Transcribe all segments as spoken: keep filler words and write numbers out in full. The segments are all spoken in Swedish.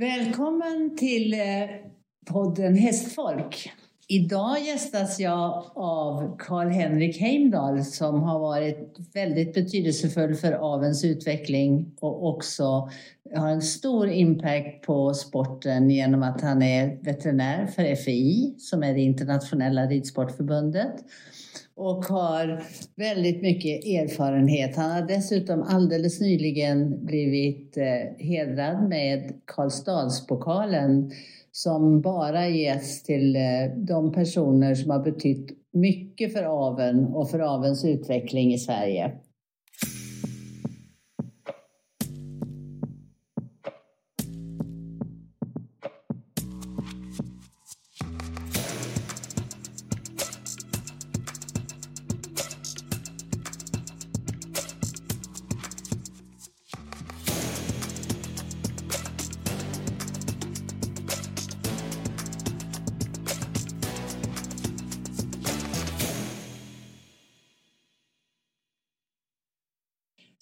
Välkommen till podden Hästfolk. Idag gästas jag av Karl-Henrik Heimdahl som har varit väldigt betydelsefull för avens utveckling och också har en stor impact på sporten genom att han är veterinär för F E I som är det internationella ridsportförbundet. Och har väldigt mycket erfarenhet. Han har dessutom alldeles nyligen blivit eh, hedrad med Karlstadspokalen. Som bara ges till eh, de personer som har betytt mycket för aven och för avens utveckling i Sverige.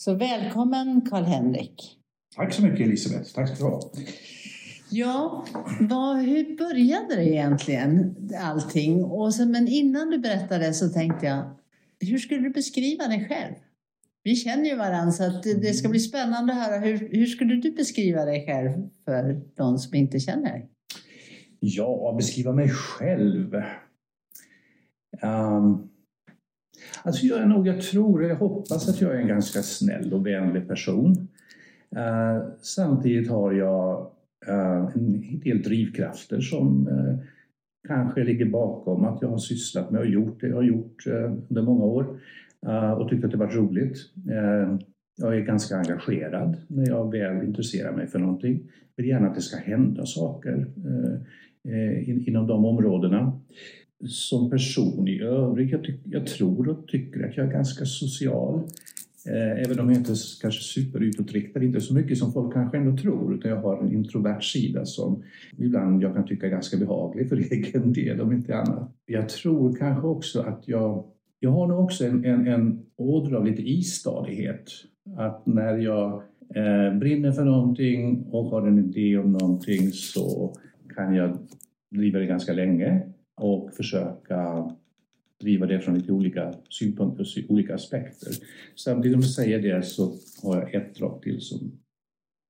Så välkommen Karl-Henrik. Tack så mycket Elisabeth. Tack ska du ha. Ja, vad, hur började det egentligen allting? Och sen, men innan du berättade så tänkte jag, hur skulle du beskriva dig själv? Vi känner ju varandra så att det ska bli spännande att höra. Hur, hur skulle du beskriva dig själv för de som inte känner dig? Ja, beskriva mig själv. Um... Alltså jag är nog, jag tror och jag hoppas att jag är en ganska snäll och vänlig person. Eh, samtidigt har jag eh, en del drivkrafter som eh, kanske ligger bakom att jag har sysslat med och gjort det jag har gjort eh, under många år. Eh, och tyckt att det varit roligt. Eh, jag är ganska engagerad när jag väl intresserar mig för någonting. Jag vill gärna att det ska hända saker eh, in, inom de områdena. Som person i övrigt, jag, ty- jag tror och tycker att jag är ganska social. Eh, även om jag inte kanske superutåtriktad, inte så mycket som folk kanske ändå tror. Utan jag har en introvert sida som ibland jag kan tycka är ganska behaglig för egen del, om inte annat. Jag tror kanske också att jag, jag har nog också en, en, en ådra av lite istadighet. Att när jag eh, brinner för någonting och har en idé om någonting så kan jag driva det ganska länge. Och försöka driva det från lite olika synpunkter och olika aspekter. Samtidigt som jag säger det så har jag ett drag till som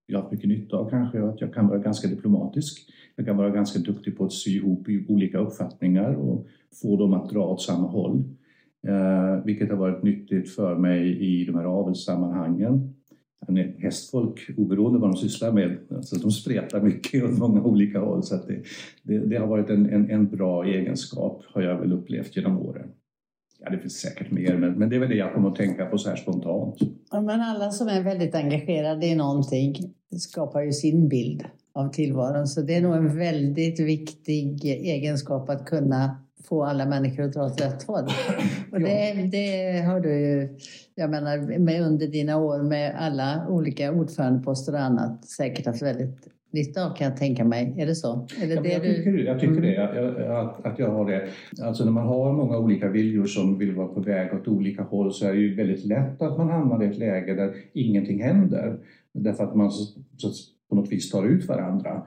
jag har haft mycket nytta av. Kanske att jag kan vara ganska diplomatisk. Jag kan vara ganska duktig på att sy ihop olika uppfattningar och få dem att dra åt samma håll. Eh, vilket har varit nyttigt för mig i de här avelssammanhangen. Hästfolk, oberoende vad de sysslar med, alltså de spretar mycket åt många olika håll, så att det, det, det har varit en, en, en bra egenskap, har jag väl upplevt genom åren. Ja, det finns säkert mer, men, men det är väl det jag kommer att tänka på så här spontant. Ja, men alla som är väldigt engagerade i någonting skapar ju sin bild av tillvaron, så det är nog en väldigt viktig egenskap att kunna få alla människor att dra åt rätt håll. Och det, det har du ju, jag menar, med under dina år med alla olika ordförandeposter och annat säkert haft väldigt nytta av, kan jag tänka mig. Är det så? Är det ja, det jag, du... tycker, jag tycker mm. det, jag, att, att jag har det. Alltså när man har många olika viljor som vill vara på väg åt olika håll så är det ju väldigt lätt att man hamnar i ett läge där ingenting händer. Därför att man så, så, på något vis tar ut varandra.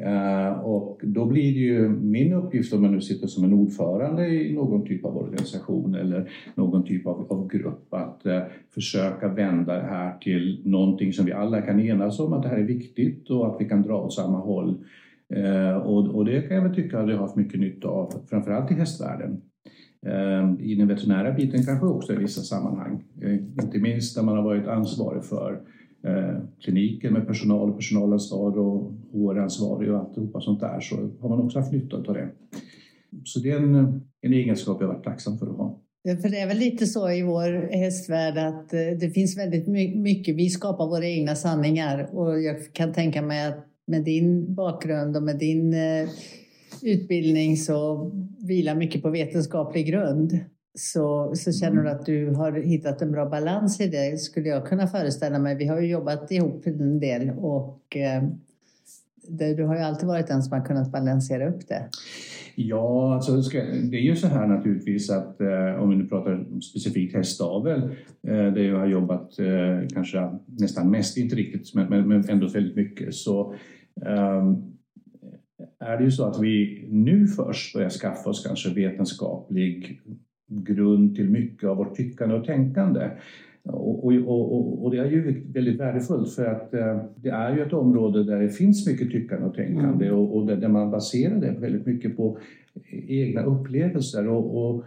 Uh, och då blir det ju min uppgift om jag nu sitter som en ordförande i någon typ av organisation eller någon typ av, av grupp att uh, försöka vända det här till någonting som vi alla kan enas om att det här är viktigt och att vi kan dra åt samma håll. Uh, och, och det kan jag väl tycka att jag har haft mycket nytta av, framförallt i hästvärlden. Uh, I den veterinära biten kanske också i vissa sammanhang, uh, inte minst när man har varit ansvarig för kliniken med personal och personalansvar och H R-ansvarig och alltihopa sånt där, så har man också haft nytta av det. Så det är en, en egenskap jag har varit tacksam för att ha. För det är väl lite så i vår hästvärld att det finns väldigt mycket, vi skapar våra egna sanningar, och jag kan tänka mig att med din bakgrund och med din utbildning så vilar mycket på vetenskaplig grund. Så, så känner du att du har hittat en bra balans i det, skulle jag kunna föreställa mig. Vi har ju jobbat ihop en del och eh, det, du har ju alltid varit den som har kunnat balansera upp det. Ja, alltså, det är ju så här naturligtvis att eh, om vi nu pratar specifikt hästavel, eh, där jag har jobbat eh, kanske nästan mest, inte riktigt men, men, men ändå väldigt mycket, så är det ju så att vi nu först börjar skaffa oss kanske vetenskaplig grund till mycket av vårt tyckande och tänkande. Och, och, och, och det är ju väldigt värdefullt, för att eh, det är ju ett område där det finns mycket tyckande och tänkande, mm. och, och där, där man baserar det väldigt mycket på egna upplevelser, och, och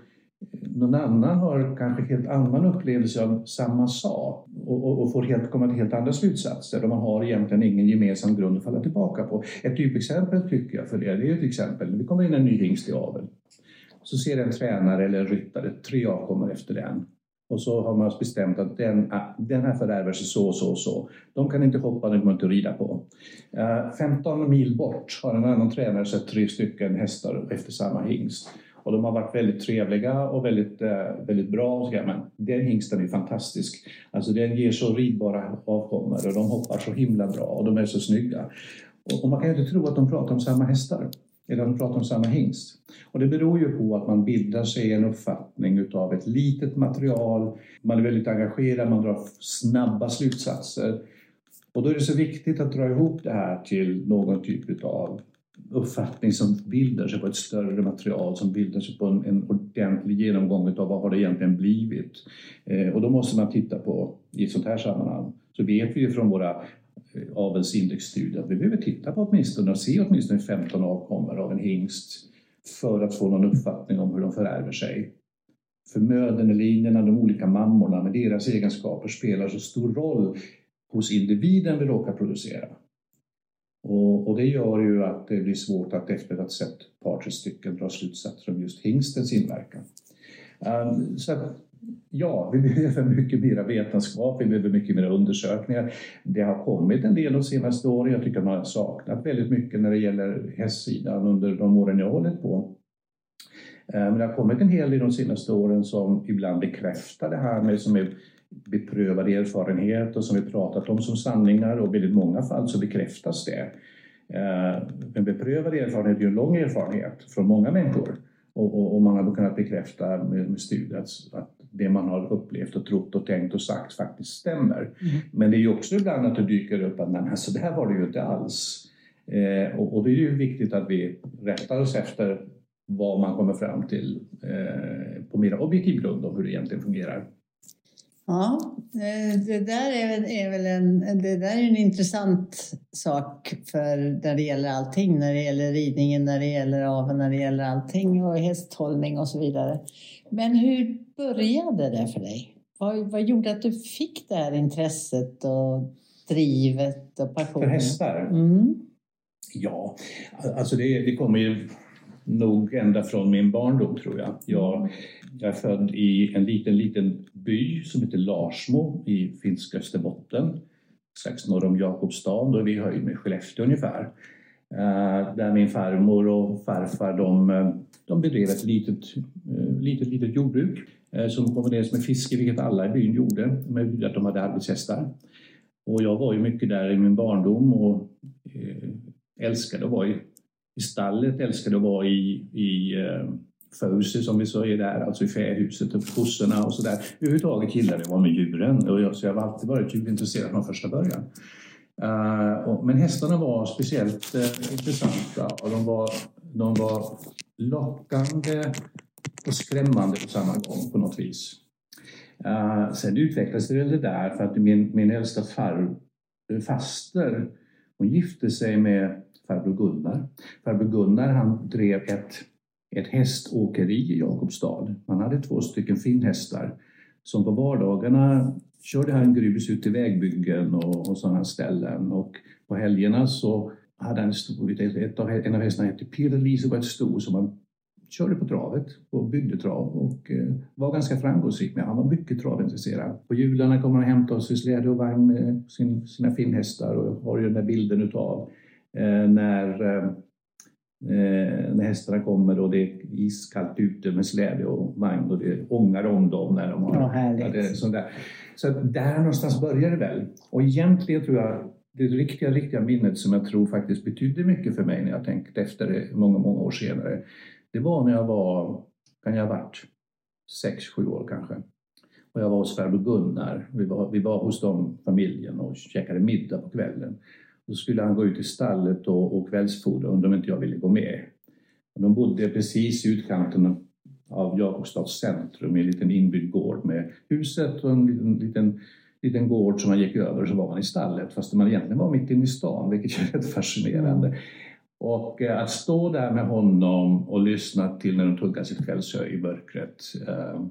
någon annan har kanske helt annan upplevelse av samma sak och, och, och får helt, komma till helt andra slutsatser, och man har egentligen ingen gemensam grund att falla tillbaka på. Ett typexempel tycker jag för det, det är ett exempel, vi kommer in en ny hingst i aveln, så ser en tränare eller en ryttare, tre A kommer efter den. Och så har man bestämt att den, den här förärver sig så, så, så. De kan inte hoppa, de kan inte rida på. femton mil bort har en annan tränare sett tre stycken hästar efter samma hingst. Och de har varit väldigt trevliga och väldigt, väldigt bra. Men den hingsten är fantastisk. Alltså den ger så ridbara avkommor och de hoppar så himla bra och de är så snygga. Och man kan ju inte tro att de pratar om samma hästar. Eller de pratar om samma hingst. Och det beror ju på att man bildar sig en uppfattning utav ett litet material. Man är väldigt engagerad, man drar snabba slutsatser. Och då är det så viktigt att dra ihop det här till någon typ av uppfattning som bildar sig på ett större material. Som bildar sig på en, en ordentlig genomgång utav vad har det egentligen blivit. Eh, och då måste man titta på, i ett sånt här sammanhang, så vet vi ju från våra Avens indexstudie att vi behöver titta på åtminstone och se åtminstone femton avkommor av en hingst för att få någon uppfattning om hur de förärver sig. För mödernelinjerna, de olika mammorna med deras egenskaper spelar så stor roll hos individen vi råkar producera. Och, och det gör ju att det blir svårt att efter att sett ett par tre stycken dra slutsatser om just hingstens inverkan. Um, så att, Ja, vi behöver mycket mer vetenskap, vi behöver mycket mer undersökningar. Det har kommit en del de senaste åren, jag tycker man har saknat väldigt mycket när det gäller hästsidan under de åren jag har hållit på. Men det har kommit en hel del de senaste åren som ibland bekräftar det här med, som är beprövad erfarenhet och som vi pratat om som sanningar, och i väldigt många fall så bekräftas det. Men beprövad erfarenhet är ju en lång erfarenhet från många människor. Och, och man har kunnat bekräfta med, med studier att, att det man har upplevt och trott och tänkt och sagt faktiskt stämmer. Mm. Men det är ju också ibland att det dyker upp att men, alltså, det här var det ju inte alls. Eh, och, och det är ju viktigt att vi rättar oss efter vad man kommer fram till eh, på mer objektiv grund om hur det egentligen fungerar. Ja, det där är, är väl en, det där är en intressant sak för när det gäller allting, när det gäller ridningen, när det gäller aveln, när det gäller allting och hästhållning och så vidare. Men hur började det för dig? Vad, vad gjorde att du fick det här intresset och drivet och passionen? För hästar? Mm. Ja, alltså det, det kommer ju nog ända från min barndom tror jag. Jag, jag är född i en liten, liten by som heter Larsmo i finska Österbotten. Strax norr om Jakobstad, då är vi i höjd med Skellefteå ungefär. Uh, där min farmor och farfar, de, de bedrev ett litet, uh, litet, litet jordbruk. Uh, som kombinerades med fiske, vilket alla i byn gjorde. Med att de hade arbetshästar. Och jag var ju mycket där i min barndom och uh, älskade att vara i I stallet, älskade att vara i, i eh, föhuset som vi säger där, alltså i fähuset och kossorna och sådär. Överhuvudtaget gillade jag vara med djuren, och jag, så jag var alltid varit djurintresserad från första början. Uh, och, men hästarna var speciellt eh, intressanta, och de var, de var lockande och skrämmande på samma gång på något vis. Uh, sen utvecklades det väl det där för att min, min äldsta far, faster, hon gifte sig med farbror Gunnar. Farbror Gunnar han drev ett, ett häståkeri i Jakobstad. Man hade två stycken finhästar som på vardagarna körde han grus ut till vägbyggen och, och sådana ställen. Och på helgerna så hade han stor, ett av, en av hästarna hette Peter Elisabeth stor som han körde på travet och byggde trav och eh, var ganska framgångsrik med. Han var mycket travintresserad. På jularna kommer han hämta oss i släde och vagn med sin, sina finhästar, och har ju den där bilden utav Eh, när, eh, när hästarna kommer och det är iskallt ute med släde och vagn och det ångar om dem när de har ja, det, sånt där. Så att där någonstans började det väl. Och egentligen tror jag det riktiga, riktiga minnet som jag tror faktiskt betydde mycket för mig när jag tänkte efter det många, många år senare. Det var när jag var, kan jag ha varit sex sju år kanske. Och jag var hos farbror Gunnar. Vi var, vi var hos dem, familjen, och käkade middag på kvällen. Då skulle han gå ut i stallet och, och kvällsfodra om de inte jag ville gå med. Och de bodde precis i utkanten av Jakobstads centrum i en liten inbyggd gård med huset och en liten, liten, liten gård som man gick över, och så var man i stallet fast man egentligen var mitt inne i stan, vilket är rätt fascinerande. Och eh, att stå där med honom och lyssna till när de tuggade sitt kvällshö i mörkret eh,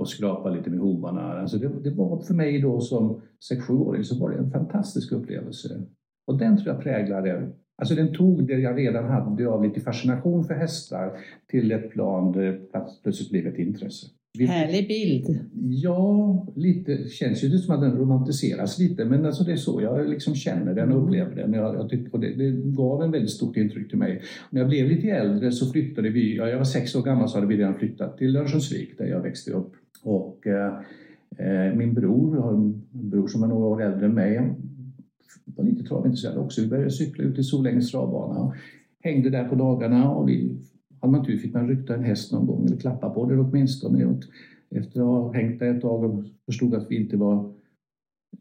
och skrapa lite med hovarna. Alltså det, det var för mig då som sexåring så var det en fantastisk upplevelse. Och den tror jag präglade, alltså den tog det jag redan hade av lite fascination för hästar till ett plan där plötsligt blev ett intresse. Härlig bild. Ja, lite känns ju som att den romantiseras lite, men alltså det är så jag liksom känner den och upplever den. Jag, jag tycker, och det, det gav en väldigt stort intryck till mig. När jag blev lite äldre så flyttade vi, ja, jag var sex år gammal så hade vi redan flyttat till Lönsjönsvik där jag växte upp. Och eh, min bror, jag har en bror som är några år äldre än mig, var lite travintresserad också. Vi började cykla ut i Solängs travbana, hängde där på dagarna och vi hade man tur fick man rykta en häst någon gång eller klappa på det åtminstone. Efter att ha hängt där ett tag och förstod att vi inte var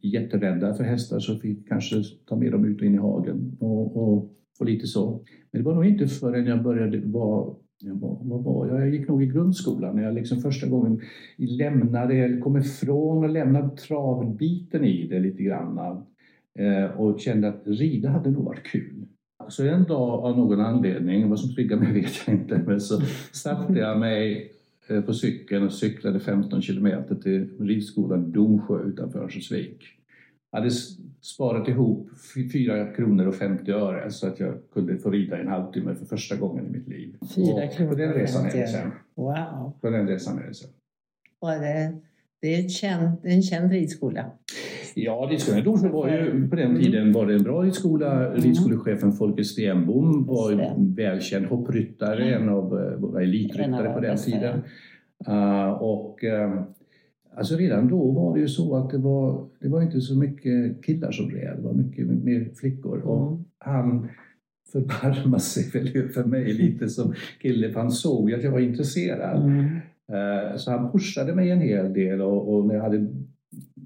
jätterädda för hästar så fick kanske ta med dem ut och in i hagen och, och, och lite så. Men det var nog inte förrän jag började vara, jag var, vad var jag? Jag gick nog i grundskolan när jag liksom första gången lämnade eller kom ifrån och lämnade travbiten i det lite grann. Och kände att rida hade nog varit kul. Så en dag av någon anledning, vad som triggade mig vet jag inte, men så satte jag mig på cykeln och cyklade femton kilometer till ridskolan Domsjö utanför Örnsköldsvik. Jag hade sparat ihop fyra kronor och femtio öre så att jag kunde få rida en halvtimme för första gången i mitt liv. fyra kronor och den resan är det sen. Wow. På den resan är det sen. Och det, det är ett känd, en känd ridskola. Ja, ridskolan var ju på den tiden var det en bra ridskola. Ridskolechefen Folke Stenbom var en välkänd hoppryttare, mm. en av våra elitryttare på den tiden. Uh, och uh, alltså redan då var det ju så att det var det var inte så mycket killar som red, det var mycket mer flickor. Mm. Och han förbarmade sig väl för mig lite som kille, för han såg att jag var intresserad. Mm. Uh, så han pushade mig en hel del och, och när jag hade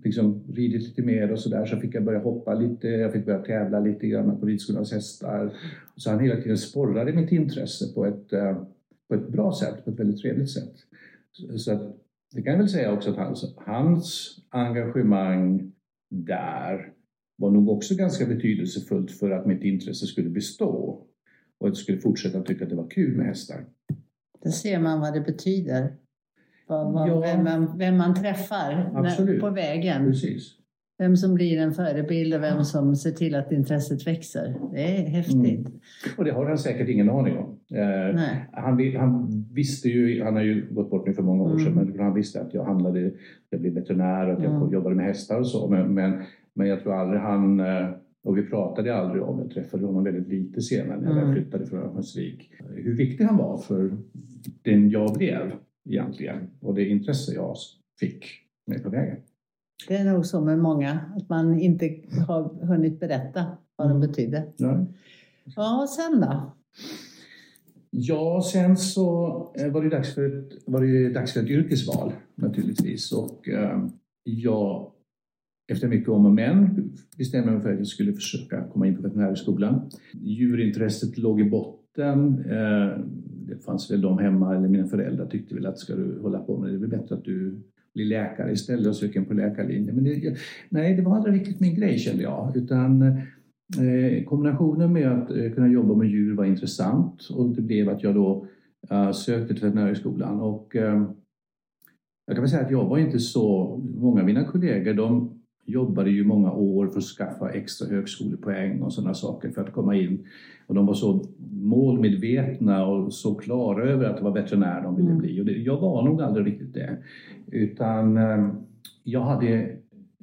liksom ridit lite mer och sådär så fick jag börja hoppa lite, jag fick börja tävla lite grann på ridskolans hästar. Så han hela tiden sporrade mitt intresse på ett, på ett bra sätt, på ett väldigt trevligt sätt. Så att, det kan jag väl säga också att hans, hans engagemang där var nog också ganska betydelsefullt för att mitt intresse skulle bestå. Och att jag skulle fortsätta tycka att det var kul med hästar. Där ser man vad det betyder. Vad, vad, ja, vem, man, vem man träffar när, på vägen. Precis. Vem som blir en förebild och vem som ser till att intresset växer. Det är häftigt. Mm. Och det har han säkert ingen aning om. Eh, han, han visste ju, han har ju gått bort nu för många år mm. sedan, men han visste att jag handlade, jag blev veterinär och att jag mm. jobbade med hästar och så. Men, men, men jag tror aldrig han, och vi pratade aldrig om, jag träffade honom väldigt lite senare när mm. jag flyttade från Örnsköldsvik. Hur viktig han var för den jag blev. Egentligen. Och det intresse jag fick med på vägen. Det är nog så med många. Att man inte har hunnit berätta vad mm. de betydde. Ja. Ja, och sen då? Ja, sen så var det dags för ett, var det dags för ett yrkesval naturligtvis. Och eh, jag, efter mycket om och men, bestämde mig för att jag skulle försöka komma in på veterinärskolan. Djurintresset låg i botten. Eh, Det fanns väl de hemma, eller mina föräldrar tyckte väl att ska du hålla på med det, det är bättre att du blir läkare istället och söker på läkarlinjen. Men det, nej, det var aldrig riktigt min grej kände jag. Utan eh, kombinationen med att eh, kunna jobba med djur var intressant. Och det blev att jag då eh, sökte till veterinärskolan. Och eh, jag kan väl säga att jag var inte så, många av mina kollegor de jobbade ju många år för att skaffa extra högskolepoäng och sådana saker för att komma in. Och de var så målmedvetna och så klara över att det var veterinär de ville bli. Och det, jag var nog aldrig riktigt det. Utan jag hade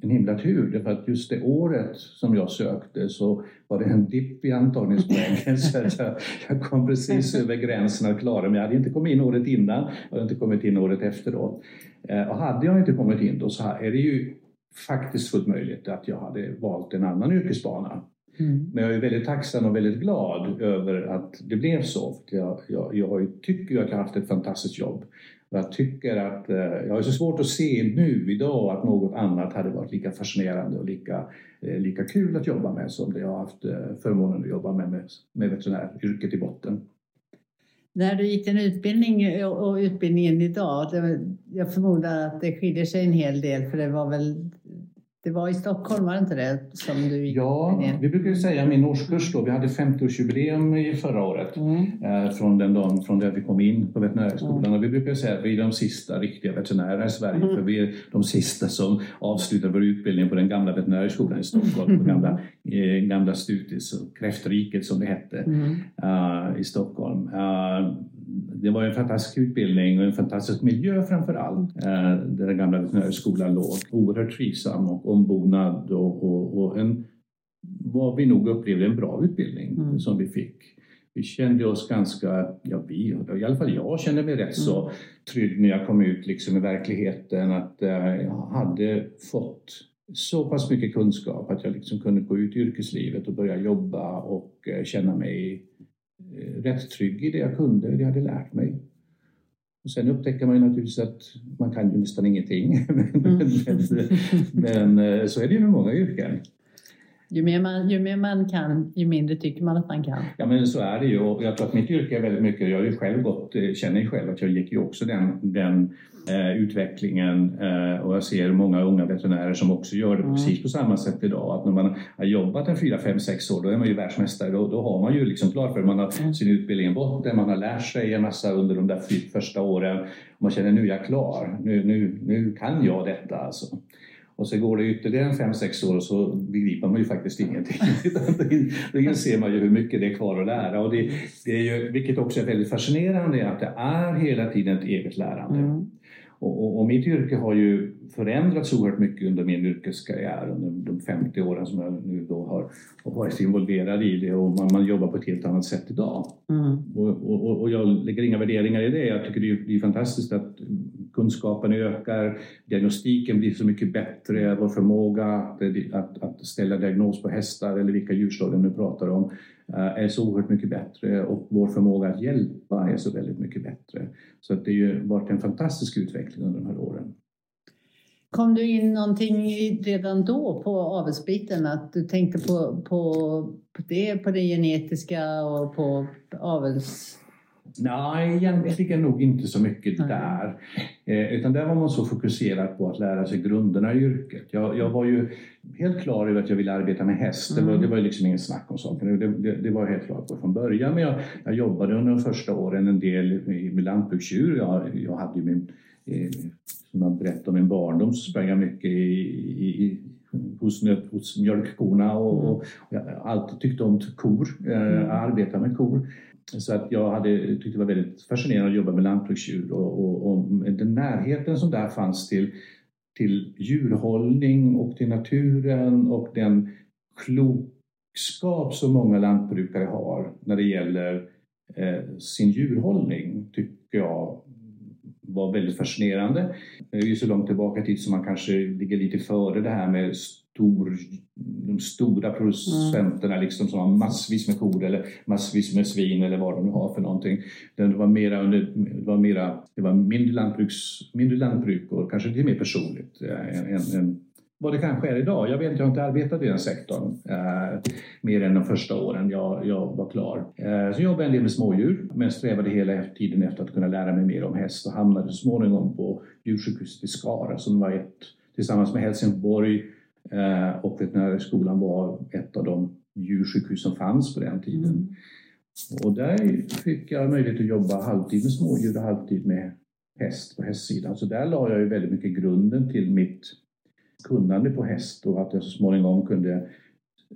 en himla tur. Därför att just det året som jag sökte så var det en dipp i antagningspoängen. Så att jag, jag kom precis över gränsen att klara mig. Jag hade inte kommit in året innan. Jag hade inte kommit in året efteråt. Och hade jag inte kommit in då så här är det ju faktiskt fullt möjligt att jag hade valt en annan yrkesbana. Mm. Men jag är väldigt tacksam och väldigt glad över att det blev så. För jag, jag, jag tycker ju att jag har haft ett fantastiskt jobb. Jag tycker att jag är så svårt att se nu idag att något annat hade varit lika fascinerande och lika, lika kul att jobba med som det jag har haft förmånen att jobba med med, med veterinäryrket i botten. När du gick en utbildning och utbildningen idag, jag förmodar att det skiljer sig en hel del, för det var väl det var i Stockholm, var det inte det som du gick? Ja, vi brukar ju säga min årskurs då, vi hade femtioårsjubileum i förra året mm. eh, från den dagen från där vi kom in på veterinärskolan mm. och vi brukar säga att vi är de sista riktiga veterinärer i Sverige mm. för vi är de sista som avslutade vår utbildning på den gamla veterinärskolan i Stockholm mm. på gamla, eh, gamla Stutis, Kräftriket som det hette mm. eh, i Stockholm. Eh, det var en fantastisk utbildning och en fantastisk miljö framför allt eh, där den gamla veterinärskolan låg, oerhört trivsam och ombonad och, och, och en, vad vi nog upplevde en bra utbildning mm. som vi fick. Vi kände oss ganska, ja vi, i alla fall jag kände mig rätt mm. så trygg när jag kom ut liksom i verkligheten, att eh, jag hade fått så pass mycket kunskap att jag liksom kunde gå ut i yrkeslivet och börja jobba och eh, känna mig eh, rätt trygg i det jag kunde, det jag hade lärt mig. Och sen upptäcker man ju naturligtvis att man kan ju nästan ingenting. men, mm. men, men så är det ju med många yrken. Ju mer, man, ju mer man kan, ju mindre tycker man att man kan. Ja, men så är det ju. Och jag tror att mitt yrke är väldigt mycket. Jag har ju själv gått, känner ju själv att jag gick ju också den, den eh, utvecklingen. Eh, och jag ser många unga veterinärer som också gör det mm. precis på samma sätt idag. Att när man har jobbat en fyra, fem, sex år, då är man ju världsmästare. Då, då har man ju liksom klart för att man har mm. sin utbildning bort. Man har lärt sig en massa under de där första åren. Man känner nu är jag klar. Nu, nu, nu kan jag detta alltså. Och så går det ytterligare fem sex år och så begriper man ju faktiskt ingenting. Då ser man ju hur mycket det är kvar att lära. Och det, det är ju, vilket också är väldigt fascinerande, är att det är hela tiden ett eget lärande. Mm. Och, och, och mitt yrke har ju förändrats oerhört mycket under min yrkeskarriär. Under de femtio åren som jag nu då har varit involverad i det. Och man, man jobbar på ett helt annat sätt idag. Mm. Och, och, och jag lägger inga värderingar i det. Jag tycker det är, det är fantastiskt att kunskapen ökar. Diagnostiken blir så mycket bättre. Vår förmåga att, att, att ställa diagnos på hästar eller vilka djurslag vi nu pratar om är så oerhört mycket bättre. Och vår förmåga att hjälpa är så väldigt mycket bättre. Så att det har ju varit en fantastisk utveckling under de här åren. Kom du in någonting redan då på avelsbiten? Att du tänkte på, på, det, på det genetiska och på avels... Nej, egentligen nog inte så mycket mm. där. Eh, utan där var man så fokuserad på att lära sig grunderna i yrket. Jag, jag var ju helt klar över att jag ville arbeta med häst. Mm. Det var, det var liksom ingen snack om saken. Det, det, det var jag helt klar på från början. Men jag, jag jobbade under de första åren en del med lantbruksdjur. Jag, jag hade ju min... Eh, som man berättade om min barndom, så sprang jag mycket i... i, i hos, hos mjölkkorna och, mm. och jag alltid tyckte om kor, eh, arbeta med kor. Så att jag hade, tyckte det var väldigt fascinerande att jobba med lantbruksdjur och, och, och den närheten som där fanns till, till djurhållning och till naturen och den klokskap som många lantbrukare har när det gäller eh, sin djurhållning, tycker jag var väldigt fascinerande. Det är ju så långt tillbaka till som man kanske ligger lite före det här med stor, de stora producenterna mm. liksom, som har massvis med kor eller massvis med svin eller vad de har för någonting. Det var, mera under, det var, mera, det var mindre, lantbruks, mindre lantbruk och kanske lite mer personligt än, än, än vad det kanske är idag. Jag vet inte, jag har inte arbetat i den sektorn eh, mer än de första åren jag, jag var klar. Eh, så jobbade jag en del med smådjur, men strävade hela tiden efter att kunna lära mig mer om häst och hamnade småningom på Djursjukhuset i Skara som var ett, tillsammans med Helsingborg eh, och veterinärskolan var ett av de djursjukhus som fanns på den tiden. Mm. Och där fick jag möjlighet att jobba halvtid med smådjur och halvtid med häst på hästsidan. Så där la jag ju väldigt mycket grunden till mitt kunnande på häst och att jag så småningom kunde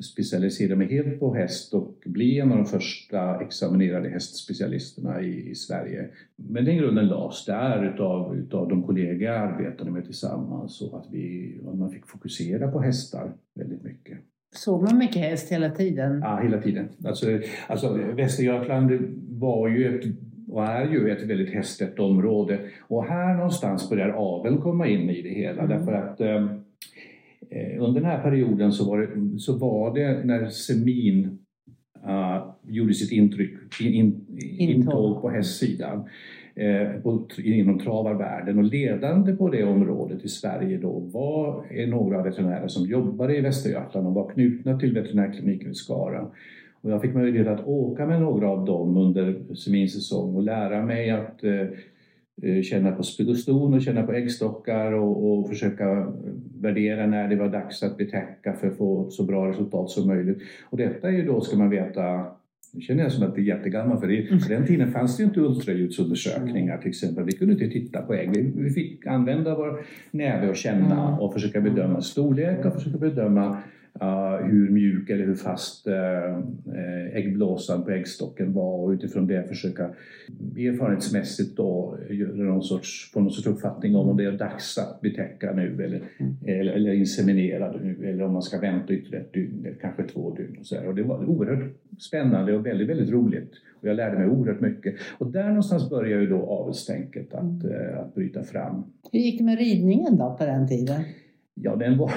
specialisera mig helt på häst och bli en av de första examinerade hästspecialisterna i, i Sverige. Men den grunden lades där utav, utav de kollegor jag arbetade med tillsammans, så att vi, man fick fokusera på hästar väldigt mycket. Såg man mycket häst hela tiden? Ja, hela tiden. Alltså, alltså Västergötland var ju ett och är ju ett väldigt hästigt område. Och här någonstans börjar aveln komma in i det hela. Mm. Därför att eh, under den här perioden så var det, så var det när semin uh, gjorde sitt intryck, in, in, intåg på hästsidan eh, och, inom travarvärlden. Och ledande på det området i Sverige då var några veterinärer som jobbade i Västergötland och var knutna till veterinärkliniken i Skara. Och jag fick möjlighet att åka med några av dem under min säsong och lära mig att eh, känna på spedoston och känna på äggstockar och, och försöka värdera när det var dags att betäcka för att få så bra resultat som möjligt. Och detta är ju då, ska man veta, nu känner jag som att det är jättegammalt, för det, mm. på den tiden fanns det ju inte ultraljudsundersökningar till exempel. Vi kunde inte titta på ägg. Vi, vi fick använda vår näve och känna mm. och försöka bedöma storlek och försöka bedöma Uh, hur mjuk eller hur fast uh, äggblåsan på äggstocken var, och utifrån det försöka erfarenhetsmässigt då göra någon sorts, få någon sorts uppfattning om om det är dags att betäcka nu eller, mm. eller, eller inseminera nu, eller om man ska vänta ytterligare ett dygn eller kanske två dygn och så här. Och det var oerhört spännande och väldigt, väldigt roligt, och jag lärde mig oerhört mycket, och där någonstans började ju då avelstänket att, uh, att bryta fram. Hur gick det med ridningen då på den tiden? Ja, den, var,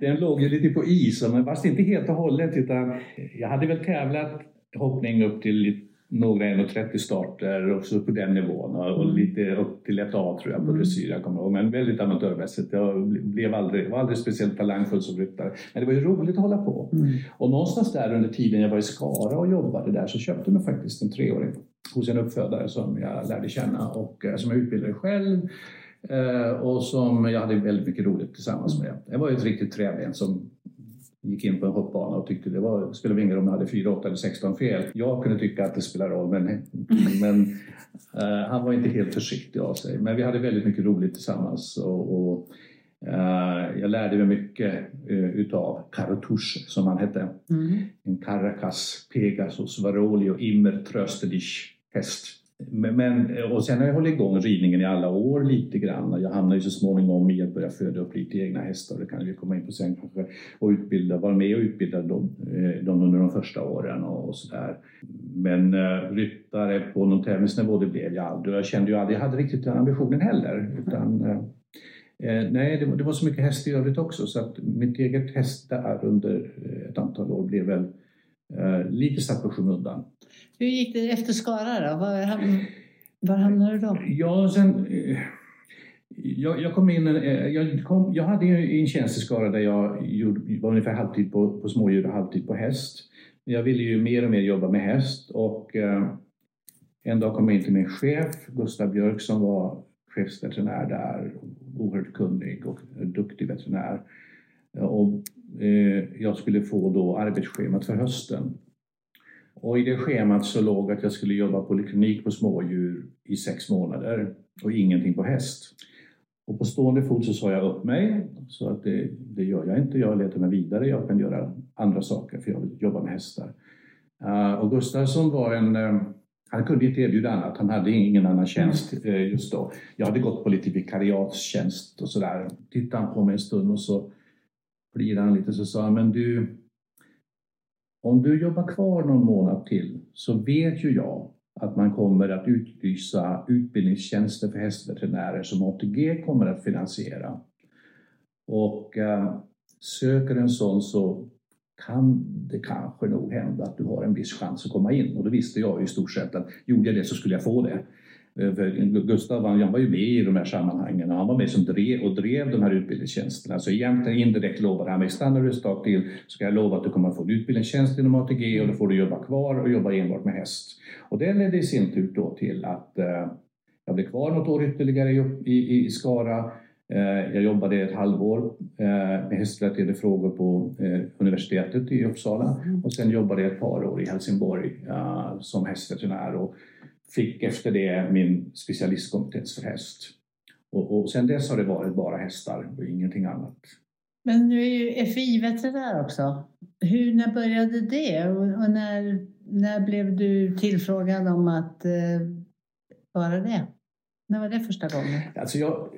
den låg ju lite på is, men fast inte helt och hållet, utan jag hade väl tävlat hoppning upp till några ett trettio starter och så på den nivån, och lite upp till ett A tror jag på dressyr, jag kommer ihåg, men väldigt amatörmässigt. Jag blev aldrig, var aldrig speciellt talangfull som ryttare, men det var ju roligt att hålla på. Mm. Och någonstans där under tiden jag var i Skara och jobbade där så köpte jag faktiskt en treåring hos en uppfödare som jag lärde känna och som jag utbildade själv. Och som jag hade väldigt mycket roligt tillsammans med. Det var ju ett riktigt träben som gick in på en hoppbana och tyckte det var, spelade ingen roll om jag hade fyra, åtta eller sexton fel. Jag kunde tycka att det spelar roll, men, men uh, han var inte helt försiktig av sig. Men vi hade väldigt mycket roligt tillsammans, och, och uh, jag lärde mig mycket uh, utav Karotush som han hette. Mm. En Caracas, Pegasus, Varoli och Immer Tröstedich häst. Men, och sen har jag hållit igång ridningen i alla år lite grann. Jag hamnade ju så småningom i att börja föda upp lite egna hästar. Det kan vi komma in på sen kanske. Och utbilda, vara med och utbilda dem, dem under de första åren och sådär. Men ryttare på någon tävlingsnivå det blev jag aldrig. Jag kände ju aldrig, jag hade riktigt den ambitionen heller. Utan, nej, det var, det var så mycket häst i övrigt också. Så att mitt eget häst där under ett antal år blev väl lite satt på skymundan. Hur gick det efter Skara då? Var, hamn, var hamnade du då? Ja, sen, jag, jag kom in, jag, kom, jag hade ju en tjänst i Skara där jag gjorde, var ungefär halvtid på, på smådjur och halvtid på häst. Jag ville ju mer och mer jobba med häst, och eh, en dag kom jag in till min chef, Gustav Björk, som var chefsveterinär där. Oerhört kunnig och duktig veterinär. Och eh, jag skulle få då arbetsschemat för hösten. Och i det schemat så låg att jag skulle jobba poliklinik på smådjur i sex månader och ingenting på häst. Och på stående fot så sa jag upp mig, så att det, det gör jag inte. Jag letar mig vidare, jag kan göra andra saker för jag vill jobba med hästar. Uh, och Gustafsson var en, uh, han kunde inte erbjuda annat, han hade ingen annan tjänst uh, just då. Jag hade gått på lite vikariatstjänst och sådär. Tittade han på mig en stund och så plirade han lite, så sa han, men du... Om du jobbar kvar någon månad till så vet ju jag att man kommer att utlysa utbildningstjänster för hästveterinärer som A T G kommer att finansiera. Och eh, söker en sån så kan det kanske nog hända att du har en viss chans att komma in. Och då visste jag ju i stort sett att gjorde jag det så skulle jag få det. För Gustav han var ju med i de här sammanhangen, och han var med som drev och drev de här utbildningstjänsterna. Så egentligen indirekt lovade han mig, stannar du ett tag till så ska jag lova att du kommer att få en utbildningstjänst inom A T G, och då får du jobba kvar och jobba enbart med häst. Och det ledde i sin tur då till att eh, jag blev kvar något år ytterligare i, i, i Skara. Eh, jag jobbade ett halvår eh, med hästrelaterade frågor på eh, universitetet i Uppsala, och sen jobbade jag ett par år i Helsingborg eh, som hästveterinär, och fick efter det min specialistkompetens för häst. Och, och sen dess har det varit bara hästar och ingenting annat. Men nu är ju F E I veterinär också. Hur, när började det? Och, och när, när blev du tillfrågad om att eh, vara det? När var det första gången? Alltså jag,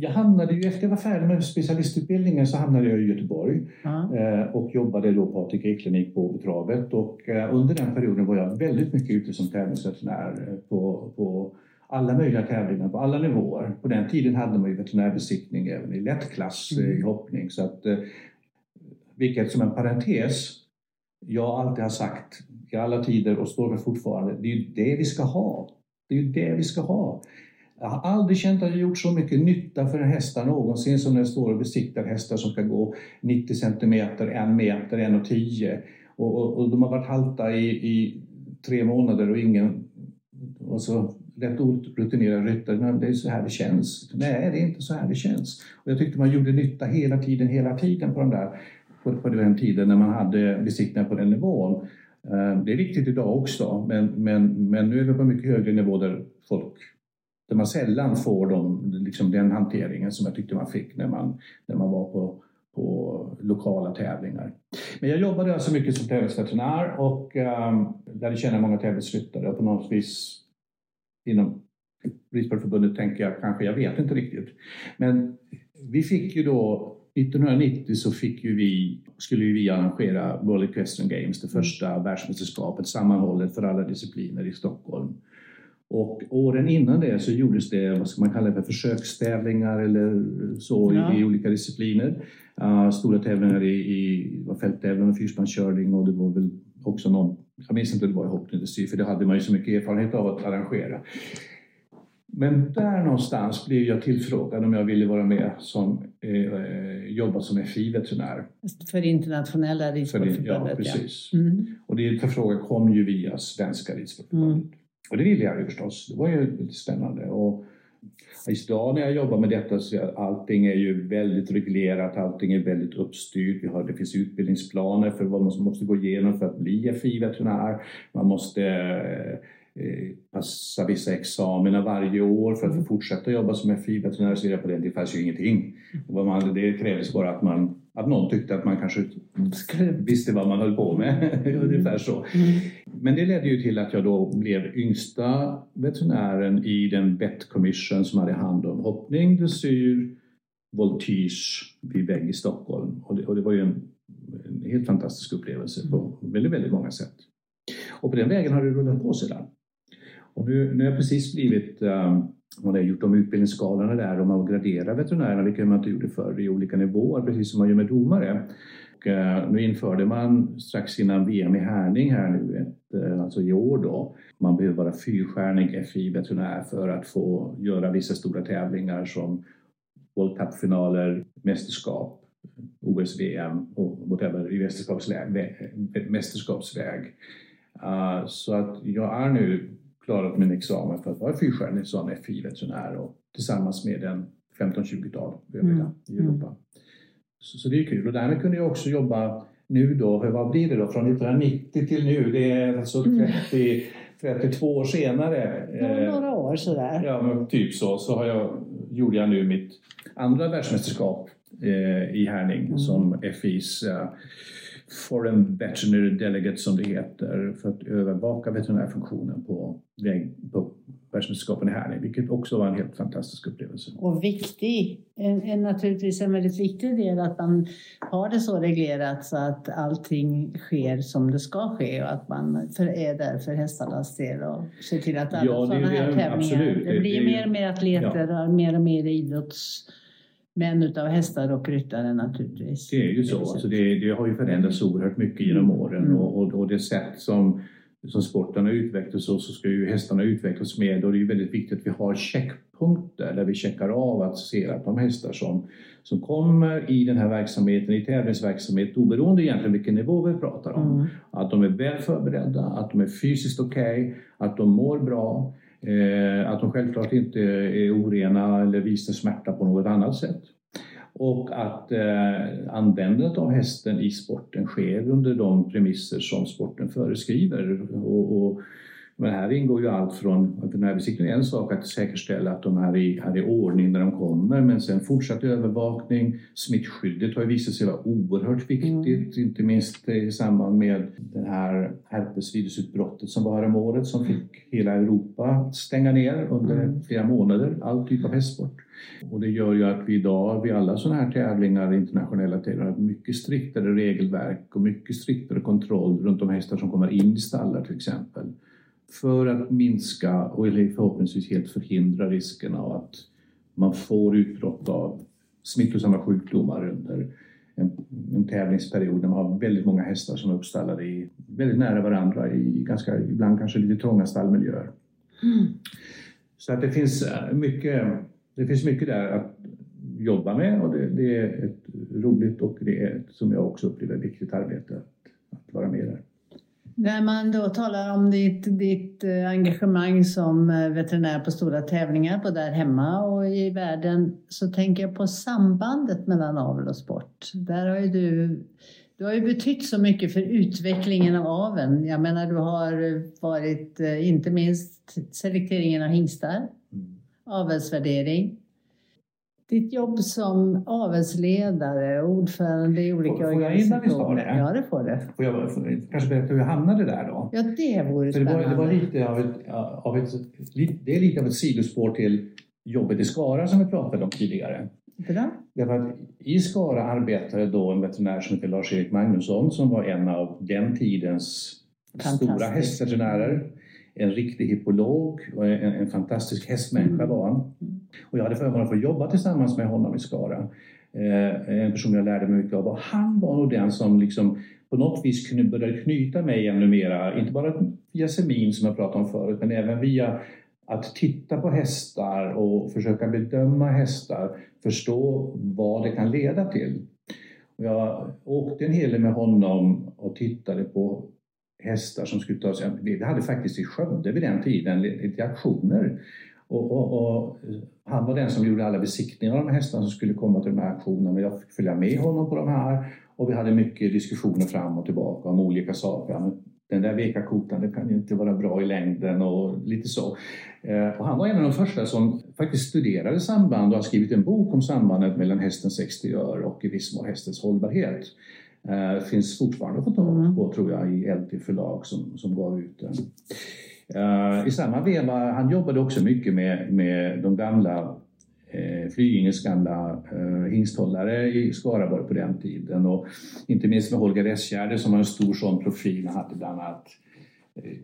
jag hamnade ju, efter jag var färdig med specialistutbildningen så hamnade jag i Göteborg. Mm. Och jobbade då på A T G-klinik på Travet. Och under den perioden var jag väldigt mycket ute som tävlingsveterinär på, på alla möjliga tävlingar, på alla nivåer. På den tiden hade man ju veterinärbesiktning även i lättklass, mm. i hoppning. Så att, vilket som en parentes jag alltid har sagt i alla tider och står för fortfarande, det är ju det vi ska ha. Det är ju det vi ska ha. Jag har aldrig känt att jag gjort så mycket nytta för en hästar någonsin som när jag står och besiktar hästar som kan gå nittio centimeter, en meter, en och tio. Och, och, och de har varit halta i, i tre månader och ingen... Och så rätt orutinerade ryttare, det är så här det känns. Nej, det är inte så här det känns. Och jag tyckte man gjorde nytta hela tiden, hela tiden på den där... på den tiden när man hade besiktningar på den nivån. Det är viktigt idag också, men, men, men nu är vi på mycket högre nivå där folk, där man sällan får dem, liksom den hanteringen som jag tyckte man fick när man, när man var på, på lokala tävlingar. Men jag jobbade alltså mycket som tävlingsveterinär och um, lärde känna många tävlingsryttare. På något vis inom Ridsportförbundet tänker jag kanske, jag vet inte riktigt. Men vi fick ju då nittonhundranittio så fick ju vi, skulle ju vi arrangera World Equestrian Games, det första världsmästerskapet sammanhållet för alla discipliner i Stockholm. Och åren innan det så gjordes det, vad ska man kalla det för, försökstävlingar eller så ja. i, i olika discipliner. Uh, stora tävlingar i, i var fälttävlingar och fyrspanskörning, och det var väl också någon, jag minns inte det var i hoppningsstyr, för det hade man ju så mycket erfarenhet av att arrangera. Men där någonstans blev jag tillfrågad om jag ville vara med som eh, jobba som F E I-veterinär. För internationella ridsportförbundet. Ja, precis. Ja. Mm. Och det förfrågan kom ju via svenska ridsportförbundet. Mm. Och det ville jag ju förstås. Det var ju lite spännande. Och just idag när jag jobbar med detta så är allting är ju väldigt reglerat. Allting är väldigt uppstyrt. Vi har, det finns utbildningsplaner för vad man måste gå igenom för att bli F E I-veterinär. Man måste... Eh, passa vissa examina varje år för att mm. fortsätta jobba som F I-veterinär, så är jag på det. Det fanns ju ingenting. Det krävdes bara att, man, att någon tyckte att man kanske visste vad man höll på med. Mm. Ungefär så. Mm. Men det ledde ju till att jag då blev yngsta veterinären i den vet commission som hade hand om hoppning, dressyr, voltige vid vägg i Stockholm. Och det, och det var ju en, en helt fantastisk upplevelse på väldigt, väldigt många sätt. Och på den vägen har det rullat på sig där. Och nu, nu har jag precis blivit, um, man har gjort de utbildningsskalorna där och man graderar veterinärerna, vilket man inte gjorde förr, i olika nivåer, precis som man gör med domare. Och, uh, nu införde man strax innan V M i Herning här nu, ett, uh, alltså i år då, man behöver vara fyrstjärnig F I-veterinär för att få göra vissa stora tävlingar som World Cup-finaler, mästerskap, O S V M och whatever, i mästerskapsväg. Uh, så att jag är nu klarat min examen för att vara fyrstjärnig som F I-veterinär och tillsammans med en femton-tjugotal övriga mm. i Europa. Mm. Så, så det är kul, och därmed kunde jag också jobba nu då, vad blir det då, från nittonhundranittio till nu, det är alltså trettio, trettiotvå år senare. Några, några år sådär. Ja, men typ så, så har jag, gjorde jag nu mitt andra världsmästerskap eh, i Herning mm. som F I:s... Eh, Foreign Veterinary Delegate som det heter, för att övervaka veterinärfunktionen på, på världsmästerskapen i Herning, vilket också var en helt fantastisk upplevelse. Och viktig, en, en, naturligtvis en väldigt viktig del att man har det så reglerat så att allting sker som det ska ske och att man för, är där för hästarnas del och ser till att alla ja, sådana här tävlingar. Absolut. Det, det blir det, mer och mer atleter ja. och mer och mer idrotts... Men utav hästar och ryttare naturligtvis. Det är ju så. Alltså det, det har ju förändrats oerhört mycket genom åren. Mm. Och, och, och det sätt som, som sportarna utvecklas och så ska ju hästarna utvecklas med. Och det är ju väldigt viktigt att vi har checkpunkter där vi checkar av att se att de hästar som, som kommer i den här verksamheten, i tävlingsverksamhet, oberoende egentligen vilken nivå vi pratar om. Mm. Att de är väl förberedda, att de är fysiskt okej, okay, att de mår bra. Eh, att de självklart inte är orena eller visar smärta på något annat sätt. Och att eh, användandet av hästen i sporten sker under de premisser som sporten föreskriver. Och, och, men här ingår ju allt från att den här besiktningen är en sak att säkerställa att de här är, här är ordning när de kommer. Men sen fortsatt övervakning, smittskyddet har ju visat sig vara oerhört viktigt. Mm. Inte minst i samband med det här herpesvirusutbrottet som var här om året som fick hela Europa att stänga ner under mm. flera månader. All typ av hästsport. Och det gör ju att vi idag vid alla sådana här tävlingar, internationella tävlingar, har mycket striktare regelverk och mycket striktare kontroll runt de hästar som kommer in i stallar till exempel. För att minska och förhoppningsvis helt förhindra riskerna av att man får utbrott av smittosamma sjukdomar under en, en tävlingsperiod där man har väldigt många hästar som är uppstallade i, väldigt nära varandra i ganska, ibland kanske lite trånga stallmiljöer. Mm. Så att det finns mycket, det finns mycket där att jobba med, och det, det är ett roligt och det är ett, som jag också upplever, viktigt arbete att, att vara med där. När man då talar om ditt, ditt engagemang som veterinär på stora tävlingar både där hemma och i världen, så tänker jag på sambandet mellan avel och sport. Där har ju du, du har ju betytt så mycket för utvecklingen av aveln. Jag menar, du har varit inte minst selekteringen av hingstar, mm. avelsvärdering. Ditt jobb som avelsledare, ordförande i olika får, organisationer. Ja, det får det. Får jag kanske berätta hur jag hamnade där då? Ja, det vore det spännande. Var, det, var lite av ett, av ett, det är lite av ett sidospår till jobbet i Skara som vi pratade om tidigare. Bra. Det var att i Skara arbetade då en veterinär som heter Lars Erik Magnusson, som var en av den tidens stora hästveterinärer. En riktig hippolog och en, en fantastisk hästmänniska var han. Och jag hade förmånen att få jobba tillsammans med honom i Skara. Eh, en person jag lärde mig mycket av. Och han var nog den som liksom på något vis kunde börja knyta mig ännu mera. Inte bara via semin som jag pratade om förut, men även via att titta på hästar och försöka bedöma hästar. Förstå vad det kan leda till. Och jag åkte en hel del med honom och tittade på hästar som skulle ta sig. Det hade faktiskt i Skövde vid den tiden lite aktioner. Och, och, och han var den som gjorde alla besiktningar av de hästarna som skulle komma till de här aktionerna. Men jag fick följa med honom på de här. Och vi hade mycket diskussioner fram och tillbaka om olika saker. Men den där veka kotan, det kan ju inte vara bra i längden och lite så. Och han var en av de första som faktiskt studerade samband och har skrivit en bok om sambandet mellan hästens exteriör och i viss mån hästens hållbarhet. Uh, finns fortfarande att få tag på, tror jag, i L T förlag som, som gav ut den. Uh, I samma veva, han jobbade också mycket med, med de gamla eh, Flyinges gamla eh, hingsthållare i Skaraborg på den tiden. Och inte minst med Holger Rästgärde som var en stor sån profil. Han hade bland annat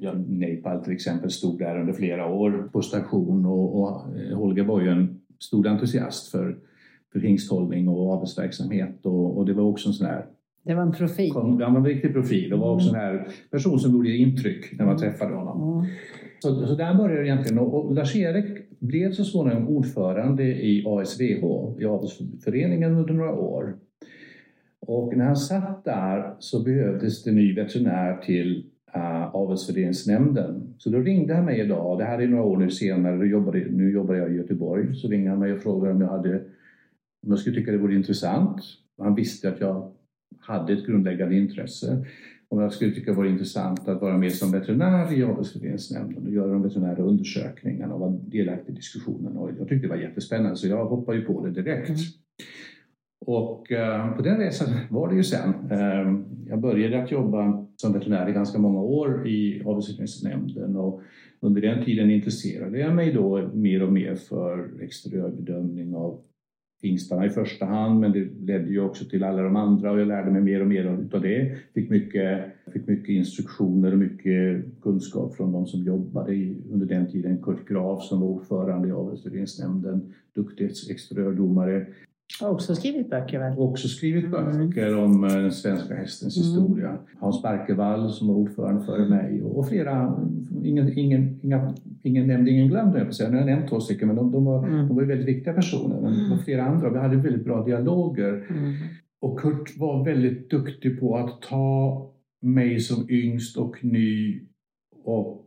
ja, Nepal till exempel, stod där under flera år på station. Och, och Holger var ju en stor entusiast för, för hingsthållning och avelsverksamhet. Och, och det var också en sån där... Det var en profil. Kom, han var en riktig profil. Det var också en här person som gjorde intryck när man träffade honom. Mm. Så, så där började det egentligen. Och Lars-Erik blev så småningom ordförande i A S V H, i avelsföreningen, under några år. Och när han satt där så behövdes det ny veterinär till uh, avelsföreningsnämnden. Så då ringde han mig idag. Det här är några år nu senare. Då jobbade, nu jobbar jag i Göteborg. Så ringde han mig och frågade om jag, hade, om jag skulle tycka det vore intressant. Han visste att jag hade ett grundläggande intresse. Och jag skulle tycka det var intressant att vara med som veterinär i avelsföreningsnämnden och göra de veterinära undersökningarna och vara delaktig i diskussionen. Och jag tyckte det var jättespännande, så jag hoppade ju på det direkt. Mm. Och eh, på den resan var det ju sen. Eh, jag började att jobba som veterinär i ganska många år i avelsföreningsnämnden, och under den tiden intresserade jag mig då mer och mer för exteriörbedömning av hingstarna i första hand, men det ledde ju också till alla de andra, och jag lärde mig mer och mer av det. Fick mycket, fick mycket instruktioner och mycket kunskap från de som jobbade i, under den tiden. Kurt Graf som var ordförande i avelsföreningsnämnden, duktig exteriördomare. Och också skrivit böcker, väl? Också skrivit böcker mm. om den svenska hästens mm. historia. Hans Barkevall som var ordförande före mig, och flera, ingen, ingen, inga, ingen nämnde, ingen glömde. Jag har nämnt två stycken, men de, de, var, mm. de var ju väldigt viktiga personer. Men och flera andra, vi hade väldigt bra dialoger. Mm. Och Kurt var väldigt duktig på att ta mig som yngst och ny och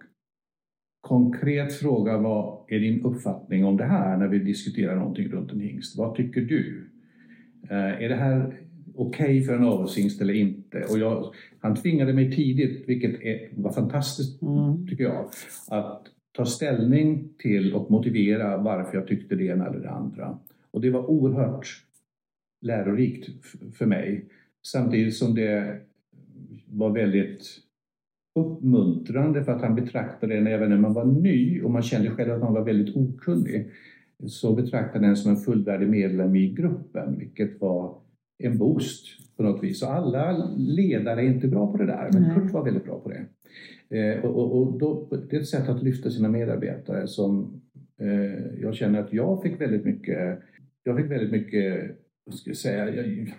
konkret fråga, vad är din uppfattning om det här när vi diskuterar någonting runt en hingst? Vad tycker du? Eh, är det här okej okay för en avelshingst eller inte? Och jag, han tvingade mig tidigt, vilket är, var fantastiskt mm. tycker jag, att ta ställning till och motivera varför jag tyckte det ena eller det andra. Och det var oerhört lärorikt f- för mig. Samtidigt som det var väldigt uppmuntrande, för att han betraktade den, även när man var ny och man kände själv att man var väldigt okunnig, så betraktade den som en fullvärdig medlem i gruppen, vilket var en boost på något vis. Så alla ledare är inte bra på det där, men Kurt var väldigt bra på det. Eh, och, och, och då, det är ett sätt att lyfta sina medarbetare som eh, jag känner att jag fick väldigt mycket jag fick väldigt mycket, vad ska jag säga, jag,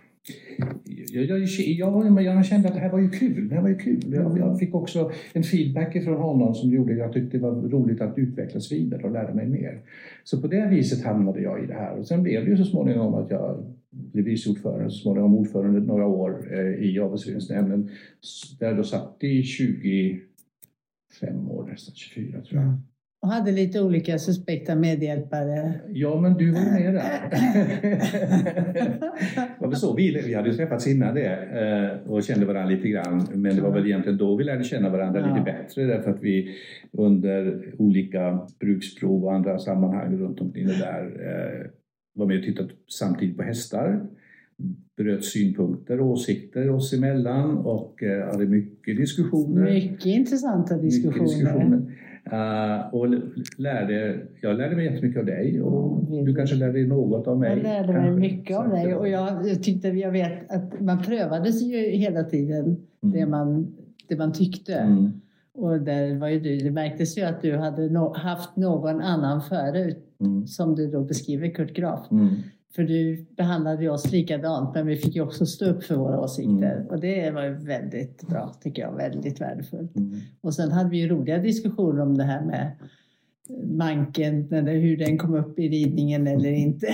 Jag, jag, jag, jag kände att det här var ju kul. Det här var ju kul. Jag, jag fick också en feedback från honom som gjorde att jag tyckte det var roligt att utvecklas vidare och lära mig mer. Så på det viset hamnade jag i det här. Och sen blev det ju så småningom att jag blev viceordförande, så småningom ordförande några år eh, i Avens, där då satt i tjugofem år, nästan tjugofyra tror jag. Och hade lite olika suspekta medhjälpare. Ja, men du var med där. Det var så, vi, vi hade träffats innan det och kände varandra lite grann. Men det var väl egentligen då vi lärde känna varandra ja. lite bättre. Därför att vi under olika bruksprov och andra sammanhang runt omkring det där var med och tittat samtidigt på hästar. Bröt synpunkter och åsikter oss emellan och hade mycket diskussioner. Mycket intressanta diskussioner. Mycket diskussioner. Uh, och lärde, jag lärde mig jättemycket av dig och mm. du kanske lärde dig något av mig. Jag lärde mig kanske. mycket av dig och jag, jag tyckte jag vet att man prövades ju hela tiden mm. det, man, det man tyckte. Mm. Och där var ju du, det märktes ju att du hade no, haft någon annan förut mm. som du då beskriver Kurt Graf. Mm. För du behandlade oss likadant, men vi fick ju också stå upp för våra åsikter. Mm. Och det var ju väldigt bra, tycker jag. Väldigt värdefullt. Mm. Och sen hade vi ju roliga diskussioner om det här med manken, eller hur den kom upp i ridningen eller inte.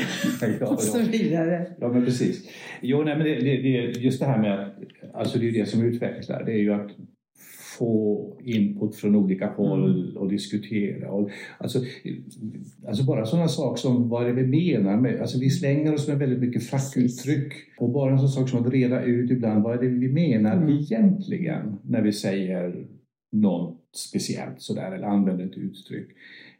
Ja, ja. Och så vidare. Ja, men precis. Jo, nej, men det, det, det, just det här med att, alltså det är ju det som utvecklar. Det är ju att få input från olika håll mm. och diskutera. Och, alltså, alltså bara sådana saker som vad det vi menar med. Alltså vi slänger oss med väldigt mycket fackuttryck. Och bara en sån sak som att reda ut ibland vad är det vi menar mm. egentligen när vi säger något speciellt sådär eller använder ett uttryck.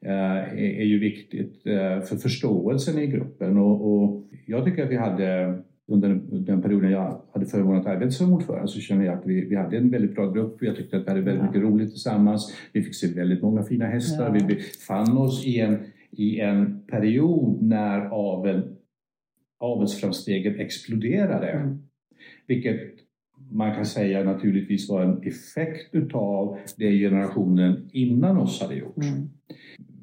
Uh, är, är ju viktigt uh, för förståelsen i gruppen. Och, och jag tycker att vi hade... Under den perioden jag hade förmånen att arbeta som ordförande så kände jag att vi, vi hade en väldigt bra grupp. Jag tyckte att vi hade väldigt ja. mycket roligt tillsammans. Vi fick se väldigt många fina hästar. Ja. Vi fann oss i en, i en period när avel, avelsframstegen exploderade. Mm. Vilket man kan säga naturligtvis var en effekt utav det generationen innan oss hade gjort. Mm.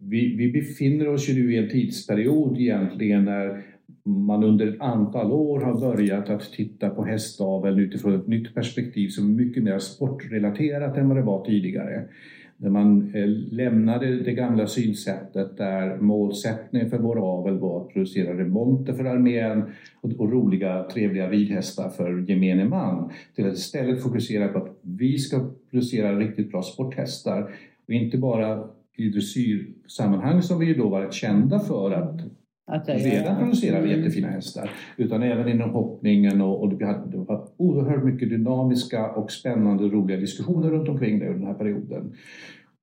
Vi, vi befinner oss ju nu i en tidsperiod egentligen när man under ett antal år har börjat att titta på hästaveln utifrån ett nytt perspektiv som är mycket mer sportrelaterat än vad det var tidigare. När man lämnade det gamla synsättet där målsättningen för vår avel var att producera remonter för armén och roliga, trevliga ridhästar för gemene man. Till att istället fokusera på att vi ska producera riktigt bra sporthästar och inte bara i dressyrsammanhang som vi ju då varit kända för att Att redan producerar vi jättefina hästar, utan även inom hoppningen och, och det var oerhört mycket dynamiska och spännande och roliga diskussioner runt omkring det under den här perioden.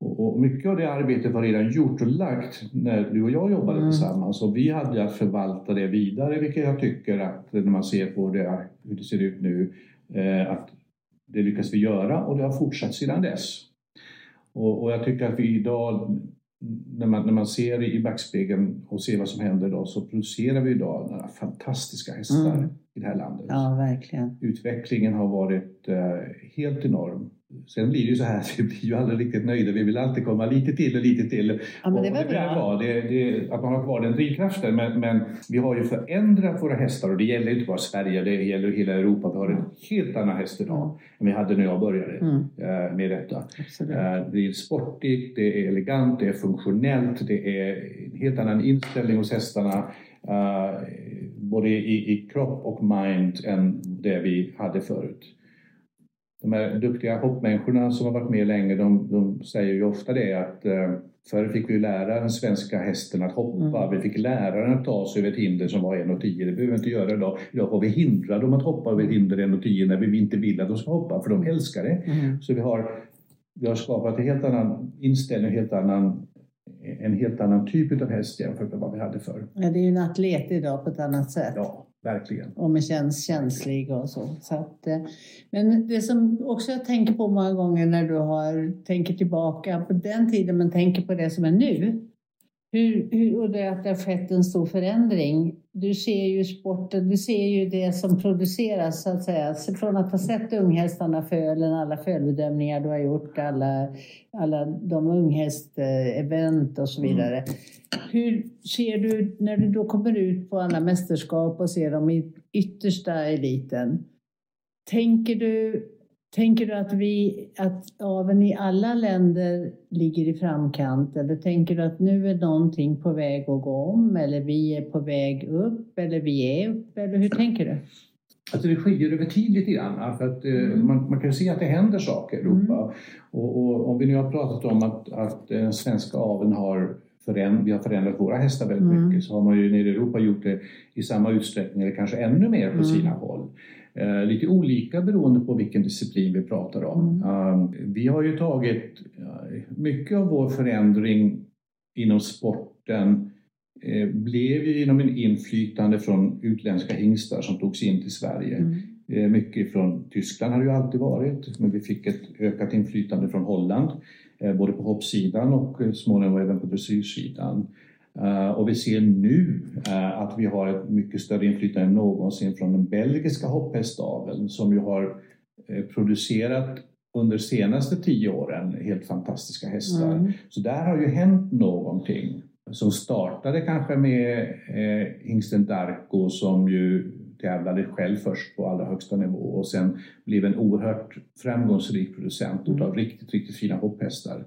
Och, och mycket av det arbetet var redan gjort och lagt när du och jag jobbade mm. tillsammans och vi hade att förvalta det vidare, vilket jag tycker att när man ser på det, hur det ser ut nu, eh, att det lyckas vi göra och det har fortsatt sedan dess. Och, och jag tycker att vi idag... När man, när man ser i backspegeln och ser vad som händer idag så producerar vi idag några fantastiska hästar mm. i det här landet. Ja, verkligen. Utvecklingen har varit eh, helt enorm. Sen blir det ju så här att vi blir ju aldrig riktigt nöjda. Vi vill alltid komma lite till och lite till. Ja, men det var bra. Det, det, att man har kvar den drivkraften. Men, men vi har ju förändrat våra hästar. Och det gäller inte bara Sverige. Det gäller hela Europa. Vi har en helt annan häst idag än vi hade när jag började mm. med detta. Absolut. Det är sportigt, det är elegant, det är funktionellt. Det är en helt annan inställning hos hästarna. Både i, i kropp och mind än det vi hade förut. De här duktiga hoppmänniskorna som har varit med länge, de, de säger ju ofta det att eh, förr fick vi lära den svenska hästen att hoppa. Mm. Vi fick lära den att ta sig över ett hinder som var en och tio. Det behöver vi inte göra idag. Idag har vi hindrat dem att hoppa över ett hinder en och tio när vi inte vill att de ska hoppa, för de älskar det. Mm. Så vi har, vi har skapat en helt annan inställning, helt annan, en helt annan typ av häst jämfört med vad vi hade förr. Ja, det är ju en atlet idag på ett annat sätt. Ja. Verkligen. Och man känns känslig och så. så att, men det som också jag tänker på många gånger när du har, tänker tillbaka på den tiden men tänker på det som är nu. Hur, hur, och det att det har skett en stor förändring. Du ser ju sporten, du ser ju det som produceras så att säga. Från att ha sett unghästarna, fölen, alla fölbedömningar du har gjort, alla, alla de unghäst-event och så vidare. Mm. Hur ser du när du då kommer ut på alla mästerskap och ser dem i, yttersta eliten. Tänker du, tänker du att vi, att aven i alla länder ligger i framkant? Eller tänker du att nu är någonting på väg att gå om? Eller vi är på väg upp? Eller vi är upp? Eller hur tänker du? Alltså det skiljer över tid lite grann, för att mm. man, man kan se att det händer saker i Europa. Mm. Och, och om vi nu har pratat om att, att den svenska aven har, föränd, vi har förändrat våra hästar väldigt mm. mycket, så har man ju nere i Europa gjort det i samma utsträckning eller kanske ännu mer på mm. sina håll. Eh, lite olika beroende på vilken disciplin vi pratar om. Mm. Um, vi har ju tagit mycket av vår förändring inom sporten. Blev ju genom en inflytande från utländska hingstar som togs in till Sverige. Mm. Mycket från Tyskland har det ju alltid varit. Men vi fick ett ökat inflytande från Holland. Både på hoppsidan och småningom även på dressyrsidan. Och vi ser nu att vi har ett mycket större inflytande än någonsin från den belgiska hopphästaveln. Som ju har producerat under senaste tio åren helt fantastiska hästar. Mm. Så där har ju hänt någonting. Som startade kanske med eh, hingsten Darko som ju tävlade själv först på allra högsta nivå. Och sen blev en oerhört framgångsrik producent mm. av riktigt, riktigt fina hopphästar.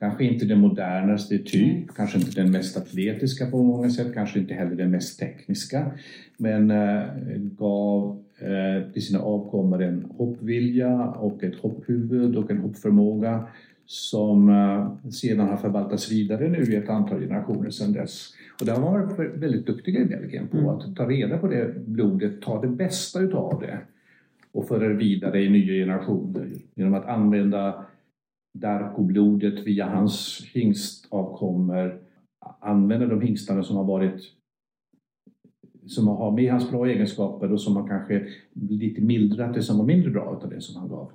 Kanske inte den modernaste typ, mm. kanske inte den mest atletiska på många sätt. Kanske inte heller den mest tekniska. Men eh, gav eh, till sina avkommor en hoppvilja och ett hopphuvud och en hoppförmåga. Som sedan har förvaltats vidare nu i ett antal generationer sedan dess. Och där var man väldigt duktiga i Belgien på mm. att ta reda på det blodet, ta det bästa utav det och föra det vidare i nya generationer. Genom att använda Darko-blodet via hans hingstavkommor, använda de hingstarna som har varit, som har med hans bra egenskaper och som har kanske lite mildrat det som var mindre bra utav det som han gav.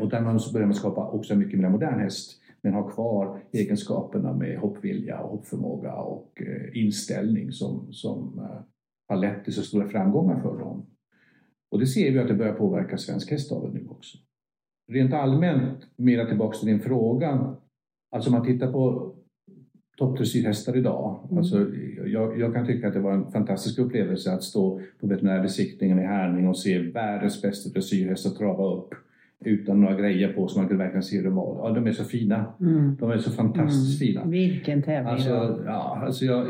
Och där man så börjar man skapa också mycket mer modern häst. Men har kvar egenskaperna med hoppvilja och hoppförmåga och inställning som, som har lett till så stora framgångar för dem. Och det ser vi att det börjar påverka svensk hästavel nu också. Rent allmänt, mera tillbaka till din fråga. Alltså om man tittar på toppdressyrhästar idag. Mm. Alltså, jag, jag kan tycka att det var en fantastisk upplevelse att stå på veterinärbesiktningen i Herning och se världens bästa dressyrhästar trava upp. Utan några grejer på som man kunde verkligen se hur de var. Ja, de är så fina. Mm. De är så fantastiskt mm. fina. Vilken tävling. Alltså, ja, alltså jag,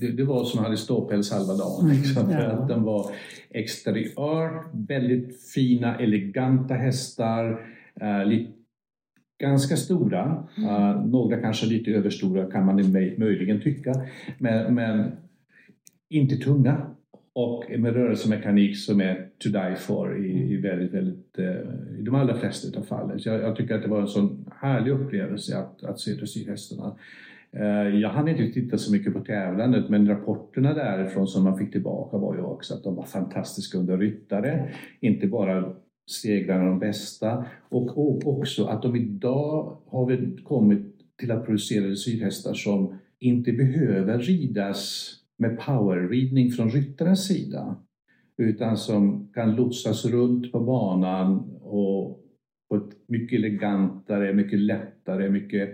det, det var som jag hade ståpäls halva dagen. Liksom, mm. för ja. Att de var exteriört. Väldigt fina, eleganta hästar. Eh, lite, ganska stora. Mm. Eh, några kanske lite överstora kan man möjligen tycka. Men, men inte tunga. Och med rörelsemekanik som är to die for i, i väldigt, väldigt, i de allra flesta av fallen. Så jag, jag tycker att det var en sån härlig upplevelse att, att se dressyrhästarna. Jag hann inte titta så mycket på tävlandet, men rapporterna därifrån som man fick tillbaka var ju också att de var fantastiska under ryttare. Inte bara segrarna de bästa. Och, och också att de idag har vi kommit till att producera dressyrhästar som inte behöver ridas med powerridning från ryttarens sida. Utan som kan lotsas runt på banan. Och på ett mycket elegantare, mycket lättare, mycket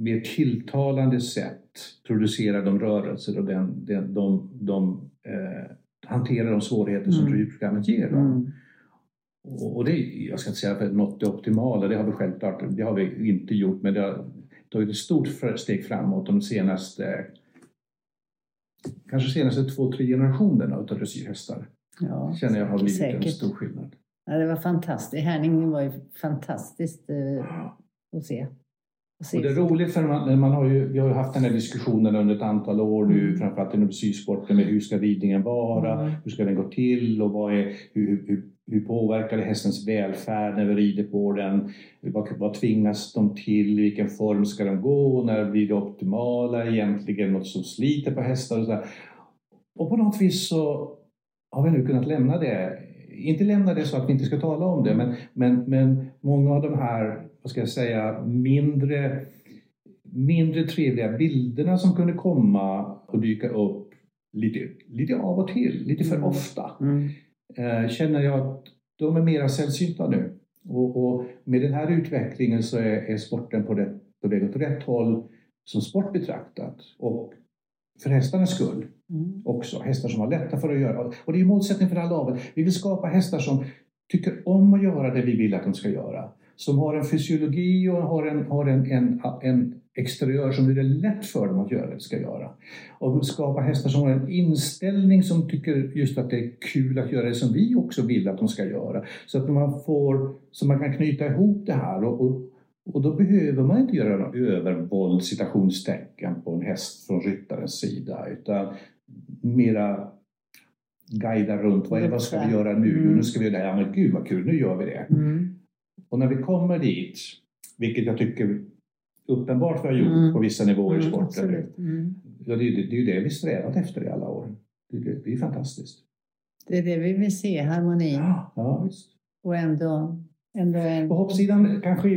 mer tilltalande sätt. Producera de rörelser och den, den, de, de eh, hantera de svårigheter som mm. programmet ger dem. Mm. Och, och det, jag ska inte säga att något är optimala. Det har vi självklart, det har vi inte gjort. Men det har tagit ett stort steg framåt de senaste... Kanske senaste två, tre generationerna utav dressyrhästar. Ja, känner jag har blivit säkert en stor skillnad. Ja, det var fantastiskt. Herning var ju fantastiskt eh, att se. Att se. Och det är roligt för man, man har ju, vi har ju haft den här diskussionen under ett antal år nu. Mm. Framförallt inom dressyrsporten med hur ska ridningen vara? Mm. Hur ska den gå till? Och vad är, hur, hur, hur påverkar det hästens välfärd när vi rider på den? Vad, vad tvingas de till? Vilken form ska de gå? När blir det optimala? Egentligen något som sliter på hästar och sådär. Och på något vis så har vi nu kunnat lämna det. Inte lämna det så att vi inte ska tala om det. Men, men, men många av de här, vad ska jag säga, mindre, mindre trevliga bilderna som kunde komma och dyka upp lite, lite av och till. Lite för mm. ofta. Mm. Känner jag att de är mera sällsynta nu. Och, och med den här utvecklingen så är, är sporten på väg åt rätt håll som sport betraktat. Och för hästarnas skull mm. också. Hästar som har lätta för att göra. Och det är ju målsättningen för all avel. Vi vill skapa hästar som tycker om att göra det vi vill att de ska göra. Som har en fysiologi och har en, har en, en, en exteriör som det är lätt för dem att göra det ska göra. Och skapa hästar som har en inställning som tycker just att det är kul att göra det som vi också vill att de ska göra. Så att man får, så man kan knyta ihop det här och, och Och då behöver man inte göra någon övervåld, citationstecken, på en häst från ryttarens sida. Utan mera guida runt. Vad, är, vad ska vi göra nu? Mm. Nu ska vi göra det här. Ja, men gud vad kul, nu gör vi det. Mm. Och när vi kommer dit, vilket jag tycker uppenbart vi har gjort mm. på vissa nivåer i sporten. Mm, mm. Ja, det är ju det, det, det vi strävat efter i alla år. Det, det, det är fantastiskt. Det är det vi vill se, harmoni. Ja, ja visst. Och ändå... På hoppsidan kanske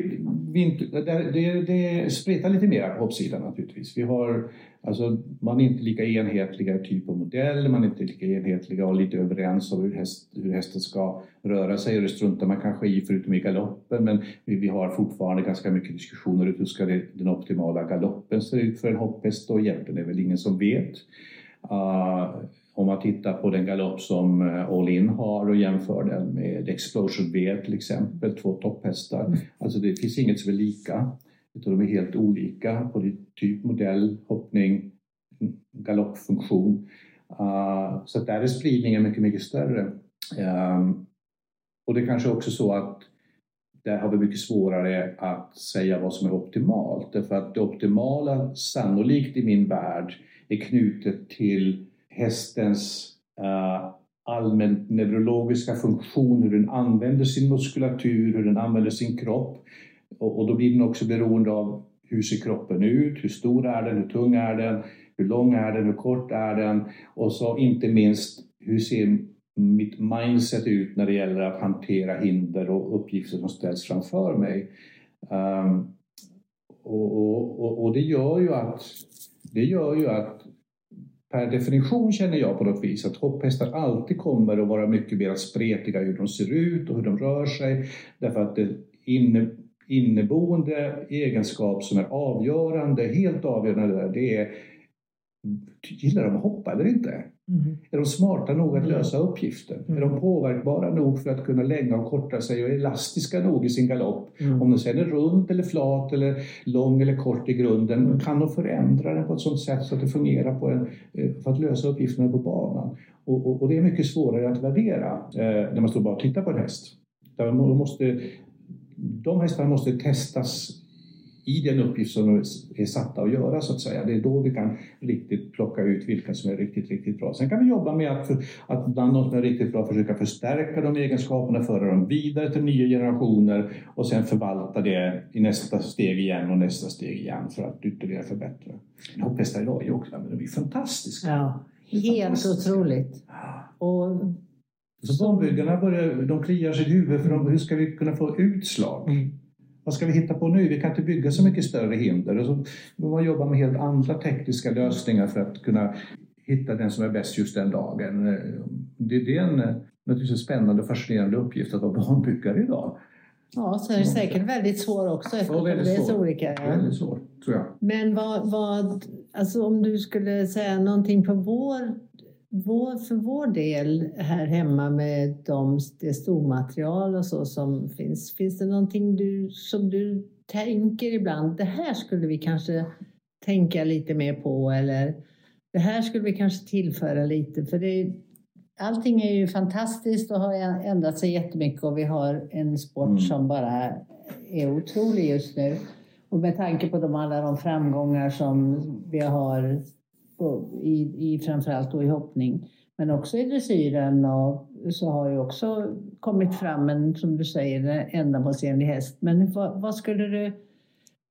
vi inte, där, det, det spretar lite mer på hoppsidan naturligtvis. Vi har, alltså, man är inte lika enhetliga typ av modell, man är inte lika enhetliga och lite överens om hur, häst, hur hästen ska röra sig, och det struntar man kanske i förutom i galoppen. Men vi, vi har fortfarande ganska mycket diskussioner hur ska det, den optimala galoppen ser ut för en hopphäst, och egentligen är det väl ingen som vet. Uh, Om man tittar på den galopp som All In har och jämför den med Explosion B till exempel. Två topphästar. Mm. Alltså det finns inget som är lika. Utan de är helt olika på typ, modell, hoppning, galoppfunktion. Uh, så där är spridningen mycket, mycket större. Um, och det är kanske också så att där har vi mycket svårare att säga vad som är optimalt. Därför att det optimala sannolikt i min värld är knutet till hästens uh, allmänt neurologiska funktion, hur den använder sin muskulatur, hur den använder sin kropp. Och, och då blir den också beroende av hur ser kroppen ut, hur stor är den, hur tung är den, hur lång är den, hur kort är den. Och så inte minst, hur ser mitt mindset ut när det gäller att hantera hinder och uppgifter som ställs framför mig. Um, och, och, och, och det gör ju att, det gör ju att per definition känner jag på något vis att hopphästar alltid kommer att vara mycket mer spretiga hur de ser ut och hur de rör sig. Därför att det inne, inneboende egenskap som är avgörande, helt avgörande, det är gillar de att hoppa eller inte? Mm. Är de smarta nog att lösa uppgiften? Mm. Är de påverkbara nog för att kunna länga och korta sig och elastiska nog i sin galopp? Mm. Om de sedan är rund eller flat eller lång eller kort i grunden, mm. kan de förändra den på ett sådant sätt så att det fungerar på en, för att lösa uppgifterna på banan. Och, och, och det är mycket svårare att värdera eh, när man står bara och tittar på en häst. Där man måste, de hästarna måste testas i den uppgift som är satta att göra så att säga. Det är då vi kan riktigt plocka ut vilka som är riktigt, riktigt bra. Sen kan vi jobba med att, för, att bland de som är riktigt bra försöka förstärka de egenskaperna, föra dem vidare till nya generationer och sen förvalta det i nästa steg igen och nästa steg igen för att ytterligare förbättra. Jag hoppas det idag i Åkland, men de är fantastiska. Ja, helt fantastiska. Otroligt. Och... Så barnbyggarna börjar, de kliar sig i huvudet för de, hur ska vi kunna få utslag? Mm. Vad ska vi hitta på nu? Vi kan inte bygga så mycket större hinder. Och så man jobbar med helt andra tekniska lösningar för att kunna hitta den som är bäst just den dagen. Det, det är en naturligtvis spännande och fascinerande uppgift att vara barnbyggare idag. Ja, så är det säkert väldigt svår också. Ja, väldigt det är så olika. Ja. Väldigt svår, tror jag. Men vad, vad, alltså om du skulle säga någonting på vår, vår, för vår del här hemma med de, det stormaterial och så som finns. Finns det någonting du, som du tänker ibland? Det här skulle vi kanske tänka lite mer på. Eller det här skulle vi kanske tillföra lite. För det, allting är ju fantastiskt och har ändrat sig jättemycket. Och vi har en sport mm. som bara är otrolig just nu. Och med tanke på de, alla de framgångar som vi har... I, i framförallt då i hoppning, men också i dressyren, och så har ju också kommit fram en, som du säger, ändamålsenlig häst. Men vad, vad skulle du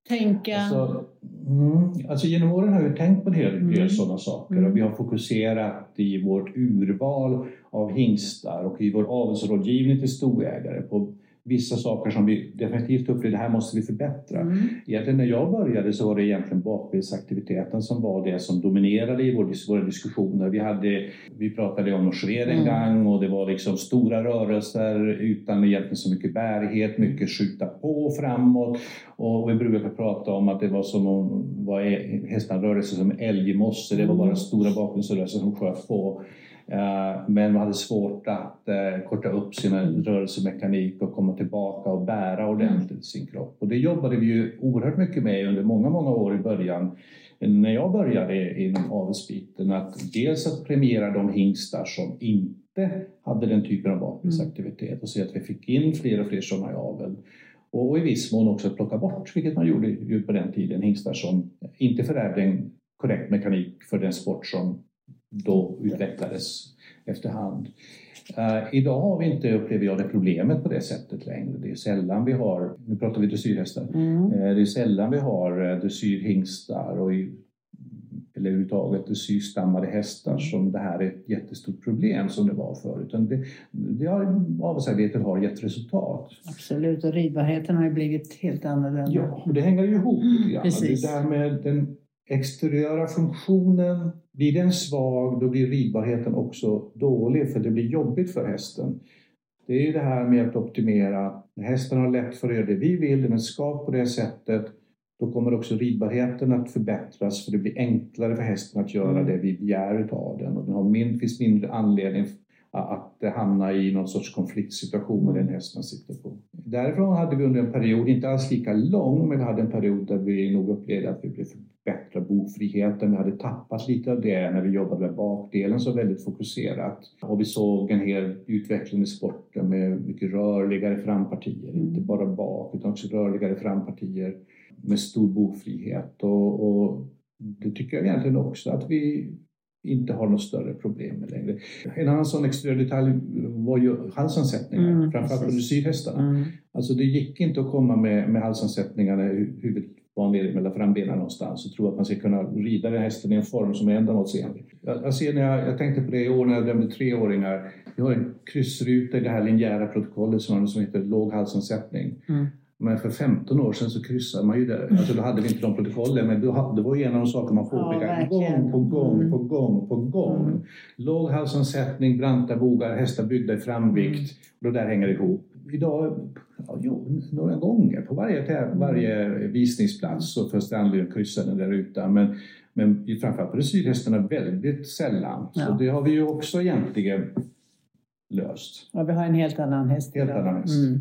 tänka? Alltså, mm, alltså genom åren har jag tänkt på en hel del mm. sådana saker mm. och vi har fokuserat i vårt urval av hingstar och i vår avelsrådgivning till storägare på vissa saker som vi definitivt upplevde, det här måste vi förbättra. Mm. Egentligen när jag började så var det egentligen bakbildsaktiviteten som var det som dominerade i våra diskussioner. Vi, hade, vi pratade om norsvedengang mm. och det var liksom stora rörelser utan egentligen så mycket bärighet, mycket skjuta på framåt. Och vi brukade prata om att det var som om var hästarna rörde sig som älgmosse, det var bara stora bakbildsrörelser som sköt på. Men man hade svårt att korta upp sina rörelsemekanik och komma tillbaka och bära ordentligt sin kropp. Och det jobbade vi ju oerhört mycket med under många, många år i början. När jag började inom avelsbiten, att dels att premiera de hingstar som inte hade den typen av bakbildsaktivitet och se att vi fick in fler och fler sådana i aveln. Och i viss mån också plocka bort, vilket man gjorde ju på den tiden, hingstar som inte förärvde en korrekt mekanik för den sport som då utvecklades efterhand. Uh, idag har vi inte, upplever jag, det problemet på det sättet längre. Det är sällan vi har, nu pratar vi dressyrhästar, mm. uh, det är sällan vi har uh, dressyrhingstar och i, eller överhuvudtaget dressyrstammade hästar som det här är ett jättestort problem som det var förut. Utan det, det har, avelsarbetet har gett resultat. Absolut, och ridbarheten har ju blivit helt annorlunda. Ja, och det hänger ju ihop. Mm, precis. Det där med den exteriöra funktionen. Blir den svag, då blir ridbarheten också dålig, för det blir jobbigt för hästen. Det är ju det här med att optimera. Hästen har lätt för att göra det vi vill, men ska på det sättet, då kommer också ridbarheten att förbättras, för det blir enklare för hästen att göra det vi begär av den. Och den har min, finns mindre anledning att hamna i någon sorts konfliktsituation med den hästen sitter på. Därifrån hade vi under en period, inte alls lika lång, men vi hade en period där vi nog upplevde att vi blev bättre bofriheten. Vi hade tappat lite av det när vi jobbade med bakdelen så väldigt fokuserat. Och vi såg en hel utveckling i sporten med mycket rörligare frampartier. Mm. Inte bara bak utan också rörligare frampartier med stor bofrihet. Och, och det tycker jag egentligen också att vi inte har något större problem med längre. En annan sån extra detalj var ju halsansättningar, mm, framförallt på dressyrhästarna. Mm. Alltså det gick inte att komma med, med halsansättningarna i huvudet vanlig mellan frambenen någonstans och tro att man ska kunna rida den hästen i en form som är ändamålsenlig. Jag, jag ser när jag, jag tänkte på det i år när jag dömde treåringar. Vi har en kryssruta i det här linjära protokollet som, som heter låg halsansättning. Mm. Men för femton år sedan så kryssade man ju det. Alltså då hade vi inte de protokollen, men då hade, det var ju en av de saker man påpekade. Ja, gång på gång mm. på gång på gång. Mm. Låg halsansättning, branta bogar, hästar byggda i framvikt. Mm. Då där hänger det ihop. Idag, ja, jo, några gånger på varje, varje visningsplats så först anledningen kryssade den där rutan. Men, men framförallt på dressyrhästarna väldigt sällan. Ja. Så det har vi ju också egentligen löst. Ja, vi har en helt annan häst. Helt idag. Annan häst. Mm.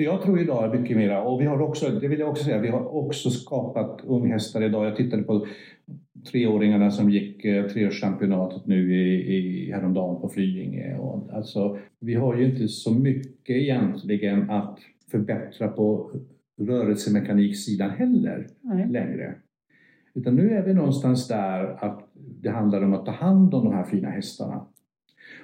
Jag tror idag är mycket mer, och vi har också, det vill jag också säga, vi har också skapat unghästar idag. Jag tittade på treåringarna som gick treårschampionatet nu i, i häromdagen på Flyinge. Och alltså, vi har ju inte så mycket egentligen att förbättra på rörelsemekaniksidan heller Nej. längre. Utan nu är vi någonstans där att det handlar om att ta hand om de här fina hästarna.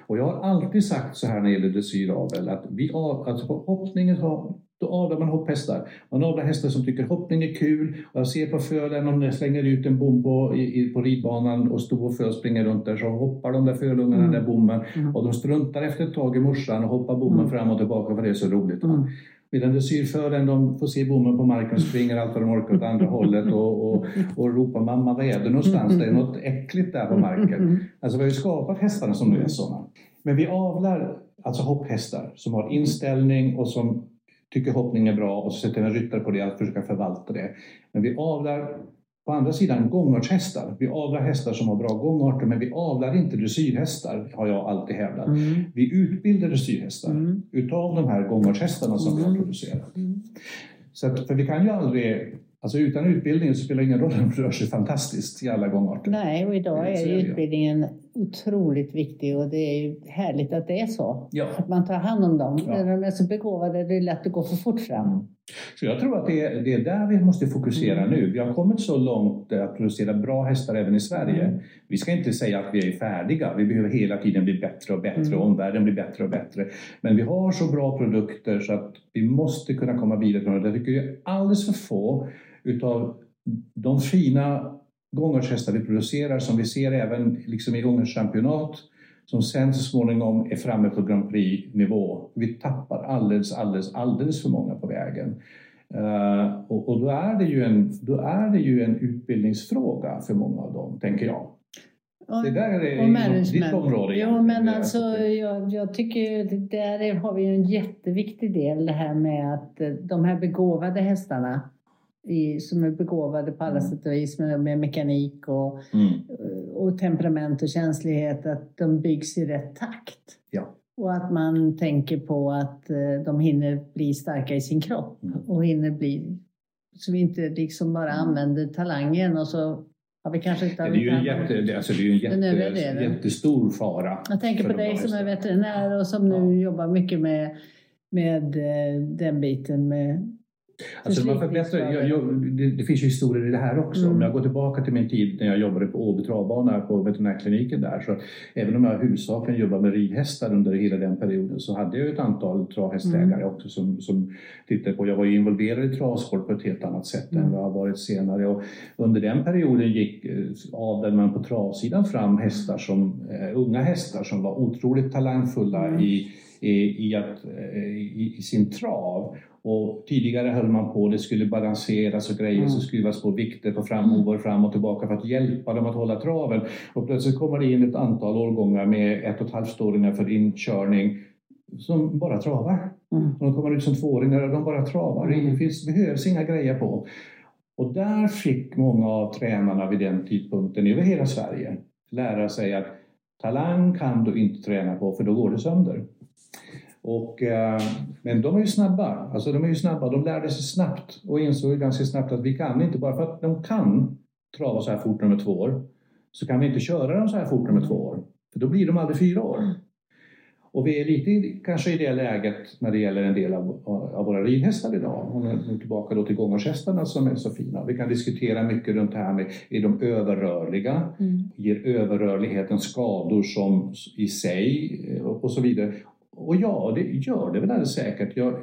Och jag har alltid sagt så här när det gäller dressyravel, att vi av, alltså på hoppningen så, då avlar man hopphästar. Man avlar hästar som tycker hoppning är kul, och jag ser på fölen om de slänger ut en bom på, i, på ridbanan och står och föl springer runt där, så hoppar de där fölungarna mm. där bommen mm. och de struntar efter ett tag i morsan och hoppar bommen mm. fram och tillbaka för det är så roligt. Mm. Medan dressyrfölen, de får se bommen på marken och springer allt vad de orkar åt andra hållet och, och, och ropar mamma, vad är det någonstans? Det är något äckligt där på marken. Alltså vi har ju skapat hästarna som nu är sådana. Men vi avlar alltså hopphästar som har inställning och som tycker hoppning är bra och så sätter vi en ryttare på det att försöka förvalta det. Men vi avlar på andra sidan gångartshästar. Vi avlar hästar som har bra gångarter, men vi avlar inte dressyrhästar, har jag alltid hävdat. Mm. Vi utbildar dressyrhästar mm. utav de här gångartshästarna som mm. vi har producerat. Mm. Så att, för vi kan ju aldrig, alltså utan utbildningen så spelar ingen roll om de rör sig fantastiskt i alla gångarter. Nej, och idag är ju utbildningen otroligt viktig, och det är ju härligt att det är så. Ja. Att man tar hand om dem. Ja. När de är så begåvade, det är lätt att gå för fort fram. Så jag tror att det är, det är där vi måste fokusera mm. nu. Vi har kommit så långt att producera bra hästar även i Sverige. Mm. Vi ska inte säga att vi är färdiga. Vi behöver hela tiden bli bättre och bättre. Mm. Och omvärlden blir bättre och bättre. Men vi har så bra produkter så att vi måste kunna komma vidare. Det tycker jag är alldeles för få utav de fina gångartshästar vi producerar, som vi ser även liksom i gångartschampionat, som sen så småningom är framme på Grand Prix-nivå. Vi tappar alldeles, alldeles, alldeles för många på vägen. Uh, och, och då är det ju en, då är det ju en utbildningsfråga för många av dem, tänker jag. Och, det där är ditt område. Ja, men alltså, jag, jag tycker där har vi en jätteviktig del, det här med att de här begåvade hästarna i, som är begåvade på alla sätt och vis med, med mekanik och, mm. och temperament och känslighet, att de byggs i rätt takt. Ja. Och att man tänker på att de hinner bli starka i sin kropp mm. och hinner bli, så vi inte liksom bara använder talangen och så. Ja, vi kanske inte har det är ju en, jätte, alltså det är ju en jätte, det det. jättestor fara. Jag tänker på dig som är veterinär och som nu ja. jobbar mycket med, med den biten. Med alltså man förbättrar, jag, jag, det, det finns ju historier i det här också. Mm. Om jag går tillbaka till min tid när jag jobbade på Åby travbana på veterinärkliniken där. Så även om jag huvudsakligen jobbade med ridhästar under hela den perioden så hade jag ett antal travhästägare mm. också som, som tittade på. Jag var ju involverad i travsport på ett helt annat sätt mm. än vad jag har varit senare. Och under den perioden gick avdelade man på travsidan fram hästar som, uh, unga hästar som var otroligt talangfulla mm. i, i, i, att, i, i sin trav. Och tidigare höll man på, det skulle balanseras och grejer mm. så skruvas på vikter på framover, fram och tillbaka för att hjälpa dem att hålla traven. Och plötsligt kommer det in ett antal årgångar med ett och ett halvt åringar för inkörning som bara travar. Mm. Och de kommer ut som tvååringar och de bara travar. Mm. Det finns, behövs inga grejer på. Och där fick många av tränarna vid den tidpunkten över hela Sverige lära sig att talang kan du inte träna på för då går det sönder. Och, men de är ju snabba, alltså de är ju snabba, de lärde sig snabbt och insåg ganska snabbt att vi kan inte, bara för att de kan trava så här fort nummer två år, så kan vi inte köra dem så här fort nummer två år, för då blir de aldrig fyra år. Och vi är lite kanske i det läget när det gäller en del av, av våra ridhästar idag. Om vi går tillbaka då till gångarshästarna som är så fina. Vi kan diskutera mycket runt det här med, är de överrörliga? Mm. Ger överrörligheten skador som i sig och, och så vidare? Och ja, det gör det väl alldeles säkert. Jag,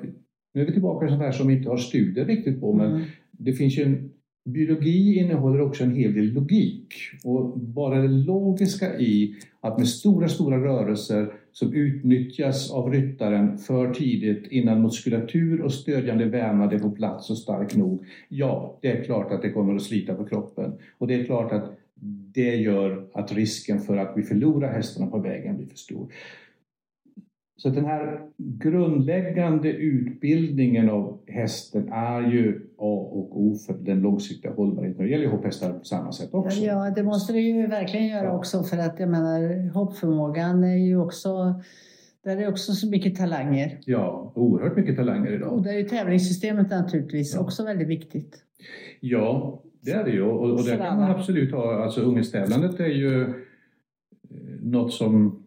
nu är vi tillbaka till sånt här som vi inte har studier riktigt på. Men mm. det finns ju en, biologi innehåller också en hel del logik. Och bara det logiska i att med stora, stora rörelser som utnyttjas av ryttaren för tidigt innan muskulatur och stödjande vävnad är på plats och stark nog. Ja, det är klart att det kommer att slita på kroppen. Och det är klart att det gör att risken för att vi förlorar hästarna på vägen blir för stor. Så den här grundläggande utbildningen av hästen är ju A och O för den långsiktiga hållbarheten. Det gäller ju hopphästar på samma sätt också. Ja, det måste det ju verkligen göra ja. också, för att jag menar hoppförmågan är ju också, där är också så mycket talanger. Ja, oerhört mycket talanger idag. Och där är ju tävlingssystemet naturligtvis ja. också väldigt viktigt. Ja, det är det ju. Och, och där kan man absolut ha, alltså ungestävlandet är ju något som...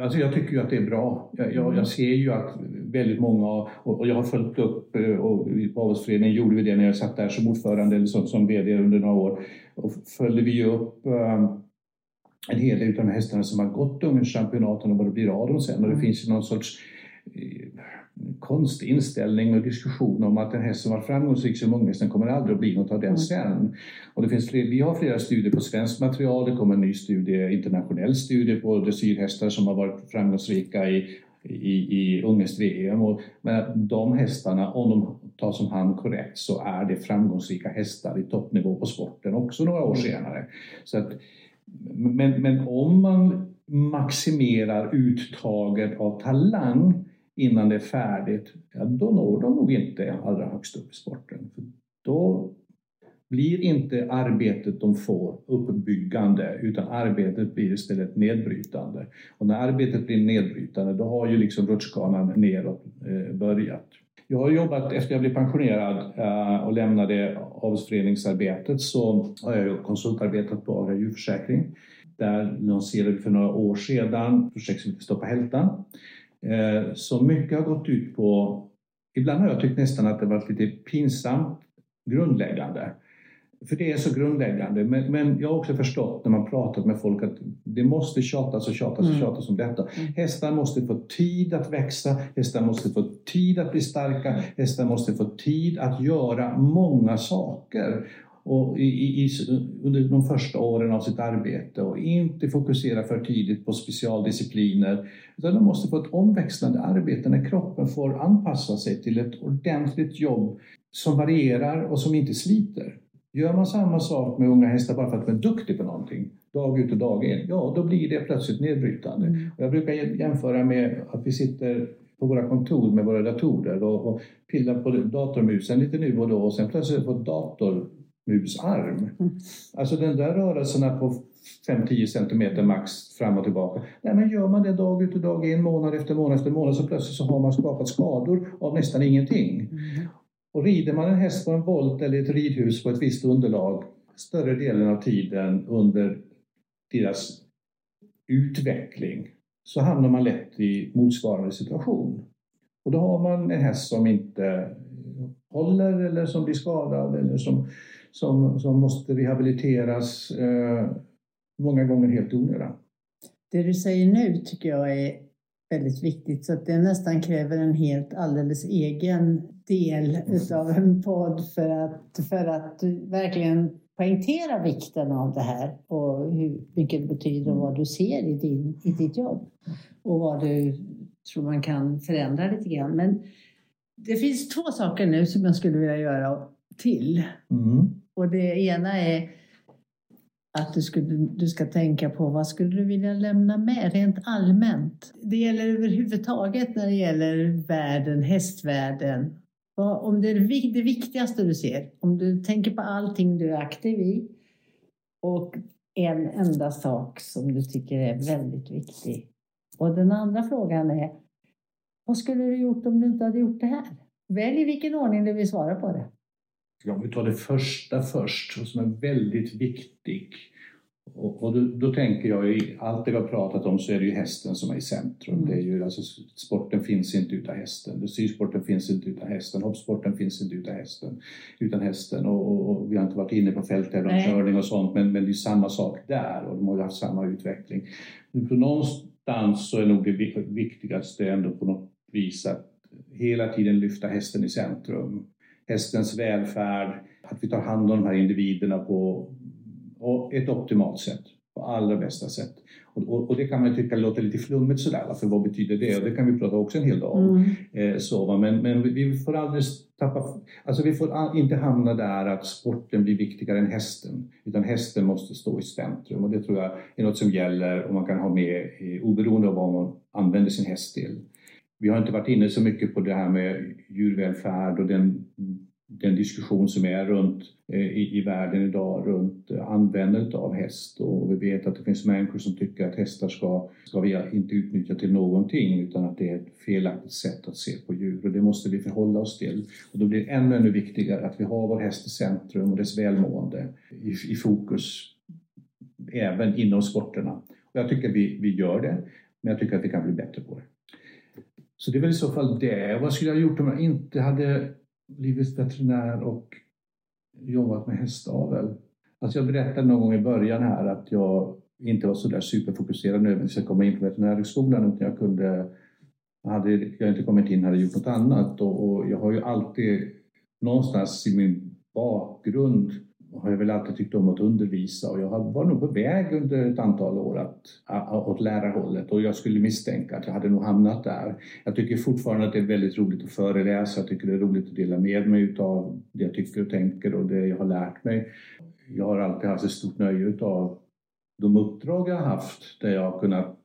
Alltså jag tycker ju att det är bra. Jag, jag, jag ser ju att väldigt många, och, och jag har följt upp, och i Avensföreningen gjorde vi det när jag satt där som ordförande eller som, som vd under några år. Och följde vi upp äh, en hel del av de hästarna som har gått ungdomschampionaten och vad det blir av dem sen. Och det finns ju någon sorts äh, konstig inställning och diskussion om att en häst som var framgångsrik som unghästen kommer aldrig att bli något av den sen. Och det finns fler, vi har flera studier på svenskt material, det kommer en ny studie, internationell studie på dressyrhästar som har varit framgångsrika i, i, i unghäst-V M. Och, men de hästarna, om de tas om hand korrekt, så är det framgångsrika hästar i toppnivå på sporten också några år senare. Så att, men, men om man maximerar uttaget av talang innan det är färdigt, ja, då når de nog inte allra högst upp i sporten. För då blir inte arbetet de får uppbyggande, utan arbetet blir istället nedbrytande. Och när arbetet blir nedbrytande, då har ju liksom rutschkanan neråt eh, börjat. Jag har jobbat, efter jag blev pensionerad eh, och lämnade avelsföreningsarbetet, så har jag konsultarbetat på Agra djurförsäkring. Där lanserade vi för några år sedan projekt som heter Stoppa hältan. Så mycket har gått ut på, ibland har jag tyckt nästan att det varit lite pinsamt grundläggande. För det är så grundläggande. Men, men jag har också förstått när man pratat med folk att det måste tjatas och tjatas och tjatas om detta. Mm. Hästar måste få tid att växa. Hästar måste få tid att bli starka. Hästar måste få tid att göra många saker. och i, i, under de första åren av sitt arbete, och inte fokusera för tidigt på specialdiscipliner, utan de måste få ett omväxlande arbete när kroppen får anpassa sig till ett ordentligt jobb som varierar och som inte sliter. Gör man samma sak med unga hästar bara för att man är duktig på någonting, dag ut och dag in, ja då blir det plötsligt nedbrytande. Mm. Och jag brukar jämföra med att vi sitter på våra kontor med våra datorer och, och pillar på datormusen lite nu och då, och sen plötsligt på datormusarm. Mm. Alltså den där rörelserna på fem till tio centimeter max fram och tillbaka. Nej, men gör man det dag ut och dag in, månad efter månad efter månad, så plötsligt så har man skapat skador av nästan ingenting. Mm. Och rider man en häst på en volt eller ett ridhus på ett visst underlag större delen av tiden under deras utveckling, så hamnar man lätt i motsvarande situation. Och då har man en häst som inte håller, eller som blir skadad, eller som, som, som måste rehabiliteras eh, många gånger helt onödigt. Det du säger nu tycker jag är väldigt viktigt, så att det nästan kräver en helt alldeles egen del utav en podd för att, för att verkligen poängtera vikten av det här och hur mycket det betyder och vad du ser i, din, i ditt jobb och vad du tror man kan förändra lite grann. Men det finns två saker nu som jag skulle vilja göra till. Mm. Och det ena är att du, skulle, du ska tänka på vad skulle du vilja lämna med rent allmänt. Det gäller överhuvudtaget när det gäller världen, hästvärlden. Om det är det viktigaste du ser, om du tänker på allting du är aktiv i och en enda sak som du tycker är väldigt viktig. Och den andra frågan är, vad skulle du gjort om du inte hade gjort det här? Välj vilken ordning du vill svara på det. Ja, vi tar det första först, som är väldigt viktig. Och, och då, då tänker jag i allt det vi har pratat om, så är det ju hästen som är i centrum. Mm. Det är ju, alltså, sporten finns inte utan hästen. Dressyrsporten finns inte utan hästen. Hoppsporten finns inte utan hästen. Utan hästen. Och, och, och vi har inte varit inne på fälttävlan, körning och sånt. Men, men det är samma sak där. Och de har ju haft samma utveckling. Men på någonstans så är nog det viktigaste ändå på något vis att hela tiden lyfta hästen i centrum. Hästens välfärd. Att vi tar hand om de här individerna på... och ett optimalt sätt, på allra bästa sätt. Och, och, och det kan man tycka låter lite flummigt sådär, för vad betyder det? Och det kan vi prata också en hel dag om. Mm. Eh, så, men, men vi får aldrig tappa, alltså vi får all, inte hamna där att sporten blir viktigare än hästen. Utan hästen måste stå i centrum, och det tror jag är något som gäller och man kan ha med eh, oberoende av vad man använder sin häst till. Vi har inte varit inne så mycket på det här med djurvälfärd och den... den diskussion som är runt i, i världen idag runt användandet av häst. Och vi vet att det finns människor som tycker att hästar ska, ska vi inte utnyttja till någonting, utan att det är ett felaktigt sätt att se på djur. Och det måste vi förhålla oss till. Och då blir det ännu, ännu viktigare att vi har vår häst i centrum och dess välmående i, i fokus. Även inom sporterna. Och jag tycker vi, vi gör det, men jag tycker att vi kan bli bättre på det. Så det är väl i så fall det. Vad skulle jag ha gjort om jag inte hade... blivit veterinär och jobbat med hästavel. Alltså jag berättade någon gång i början här att jag inte var så där superfokuserad nu när jag kom in på veterinärskolan, utan jag kunde, hade jag inte kommit in hade gjort något annat, och, och jag har ju alltid någonstans i min bakgrund har jag väl alltid tyckt om att undervisa, och jag var nog på väg under ett antal år att, åt lärarhållet, och jag skulle misstänka att jag hade nog hamnat där. Jag tycker fortfarande att det är väldigt roligt att föreläsa, jag tycker det är roligt att dela med mig av det jag tycker och tänker och det jag har lärt mig. Jag har alltid haft ett stort nöje av de uppdrag jag har haft där jag har kunnat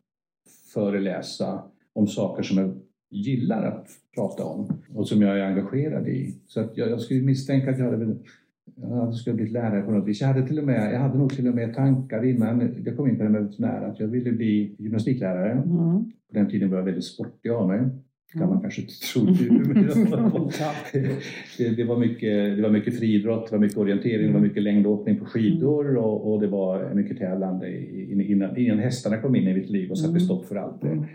föreläsa om saker som jag gillar att prata om och som jag är engagerad i. Så att jag, jag skulle misstänka att jag hade väl... jag skulle bli lärare på något vis. Jag hade, till och med, jag hade nog till och med tankar innan jag kom in på det med veterinär att jag ville bli gymnastiklärare. Mm. På den tiden var jag väldigt sportig av mig. Det kan man kanske inte tro. det, det var mycket, det var mycket friidrott, det var mycket orientering, det var mycket längdåkning på skidor och, och det var mycket tävlande innan, innan hästarna kom in i mitt liv och satte stopp för allt det.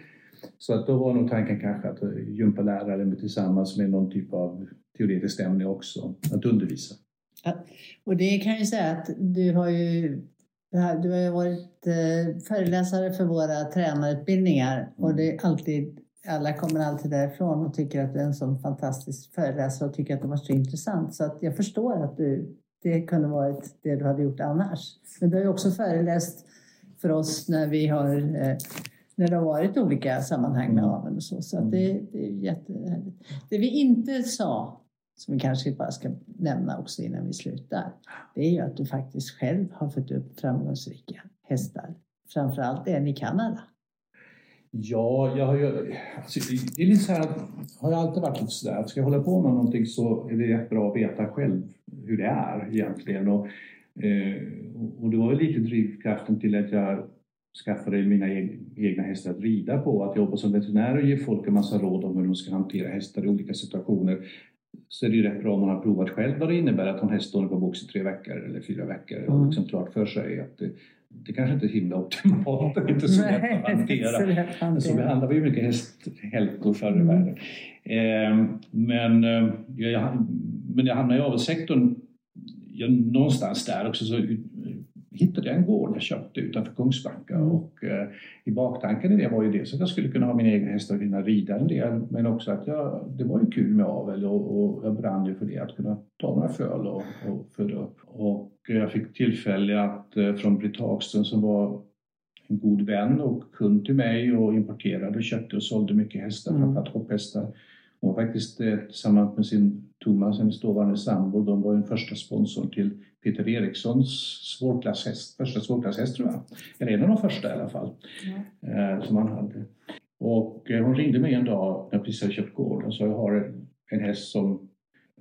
Så att då var nog tanken kanske att gympa lärare tillsammans med någon typ av teoretisk ämne också. Att undervisa. Ja, och det kan jag säga att du har ju, du har ju varit föreläsare för våra tränarutbildningar, och det är alltid, alla kommer alltid därifrån och tycker att du är en sån fantastisk föreläsare och tycker att det var så intressant, så att jag förstår att du det kunde varit det du hade gjort annars. Men du har ju också föreläst för oss när vi har, eh, när det har varit olika sammanhang med aveln och så. Så att det, det är jättehärligt. Det vi inte sa, som vi kanske bara ska nämna också innan vi slutar, det är ju att du faktiskt själv har fått upp framgångsrika hästar. Framförallt en i Kanada. Ja, jag har ju, alltså, det är lite så här, har jag alltid varit lite sådär, ska jag hålla på med någonting så är det rätt bra att veta själv hur det är egentligen. Och, och det var väl lite drivkraften till att jag skaffade mina egna hästar att rida på, att jobba som veterinär och ge folk en massa råd om hur de ska hantera hästar i olika situationer. Så är det ju rätt bra om man har provat själv vad det innebär att ha en häst står på box i tre veckor eller fyra veckor. Mm. Och liksom klart för sig att det, det kanske inte är himla optimalt. Det är inte så lätt att hantera. Så behandlar vi ju mycket hästhältor förr i världen. Eh, men, eh, jag, men jag hamnade i avelssektorn. Jag, någonstans där också så hittade jag en gård jag köpte utanför Kungsbacka. Mm. Och eh, i baktanken i det var ju det så att jag skulle kunna ha mina egna hästar och kunna rida en del. Men också att jag, det var ju kul med avel och, och jag brann ju för det. Att kunna ta några föl och, och föda upp. Och jag fick tillfälle att från Britt Hagström som var en god vän och kund till mig. Och importerade och köpte och sålde mycket hästar. Mm. Framförallt hopphästar. Hon var faktiskt eh, tillsammans med sin Thomas, hennes dåvarande sambo, de var den första sponsorn till Peter Erikssons svårklasshäst, första svårklasshäst tror jag. Eller en av de första i alla fall, mm. eh, som han hade. Och eh, hon ringde mig en dag när jag precis hade köpt gården. Så jag har en häst som,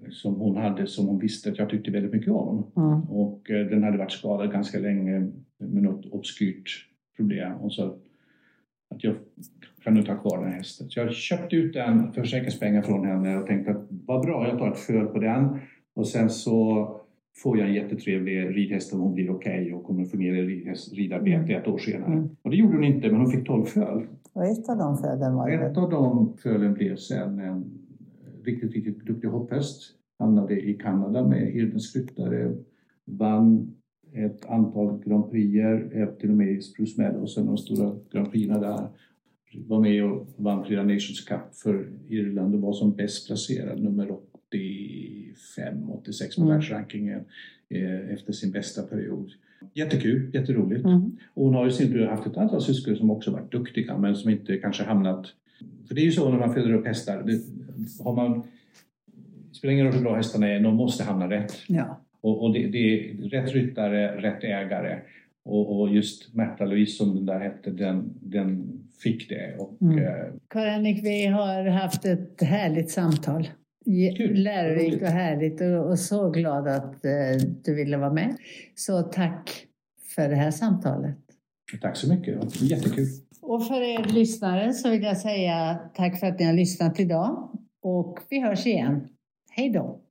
som hon hade som hon visste att jag tyckte väldigt mycket om. Mm. Och eh, den hade varit skadad ganska länge med något obskyrt problem. Och så att jag kan nu ta kvar den här hästen. Så jag köpte ut den försäkringspengar från henne och tänkte att vad bra, jag tar ett föl på den. Och sen så får jag en jättetrevlig ridhäst om hon blir okej okay och kommer att fungera i ridhäst, ridarbete ett år senare. Mm. Och det gjorde hon inte, men hon fick tolv föl. Och ett av de fölen var det? Ett av de fölen blev sen en riktigt, riktigt duktig hopphäst. Hamnade i Kanada med Hirdens ryttare, vann ett antal Grand Prixer, till och med i Spruce Meadows och de stora Grand Prixerna där. Var med och vann flera Nations Cup för Irland och var som bäst placerad nummer åttiofem åttiosex på mm. världsrankingen eh, efter sin bästa period. Jättekul, jätteroligt. Mm. Och hon har ju sin tur haft ett antal syskon som också varit duktiga men som inte kanske hamnat... För det är ju så när man föder upp hästar. Det, har man, det spelar ingen roll hur bra hästarna är, de måste hamna rätt. Ja. Och, och det, det är rätt ryttare, rätt ägare. Och, och just Märta Louise som den där hette, den, den fick det. Och, mm. eh... Karl-Henrik, vi har haft ett härligt samtal. Lärorikt och härligt och, och så glad att eh, du ville vara med. Så tack för det här samtalet. Tack så mycket, det var jättekul. Och för er lyssnare så vill jag säga tack för att ni har lyssnat idag. Och vi hörs igen. Hej då!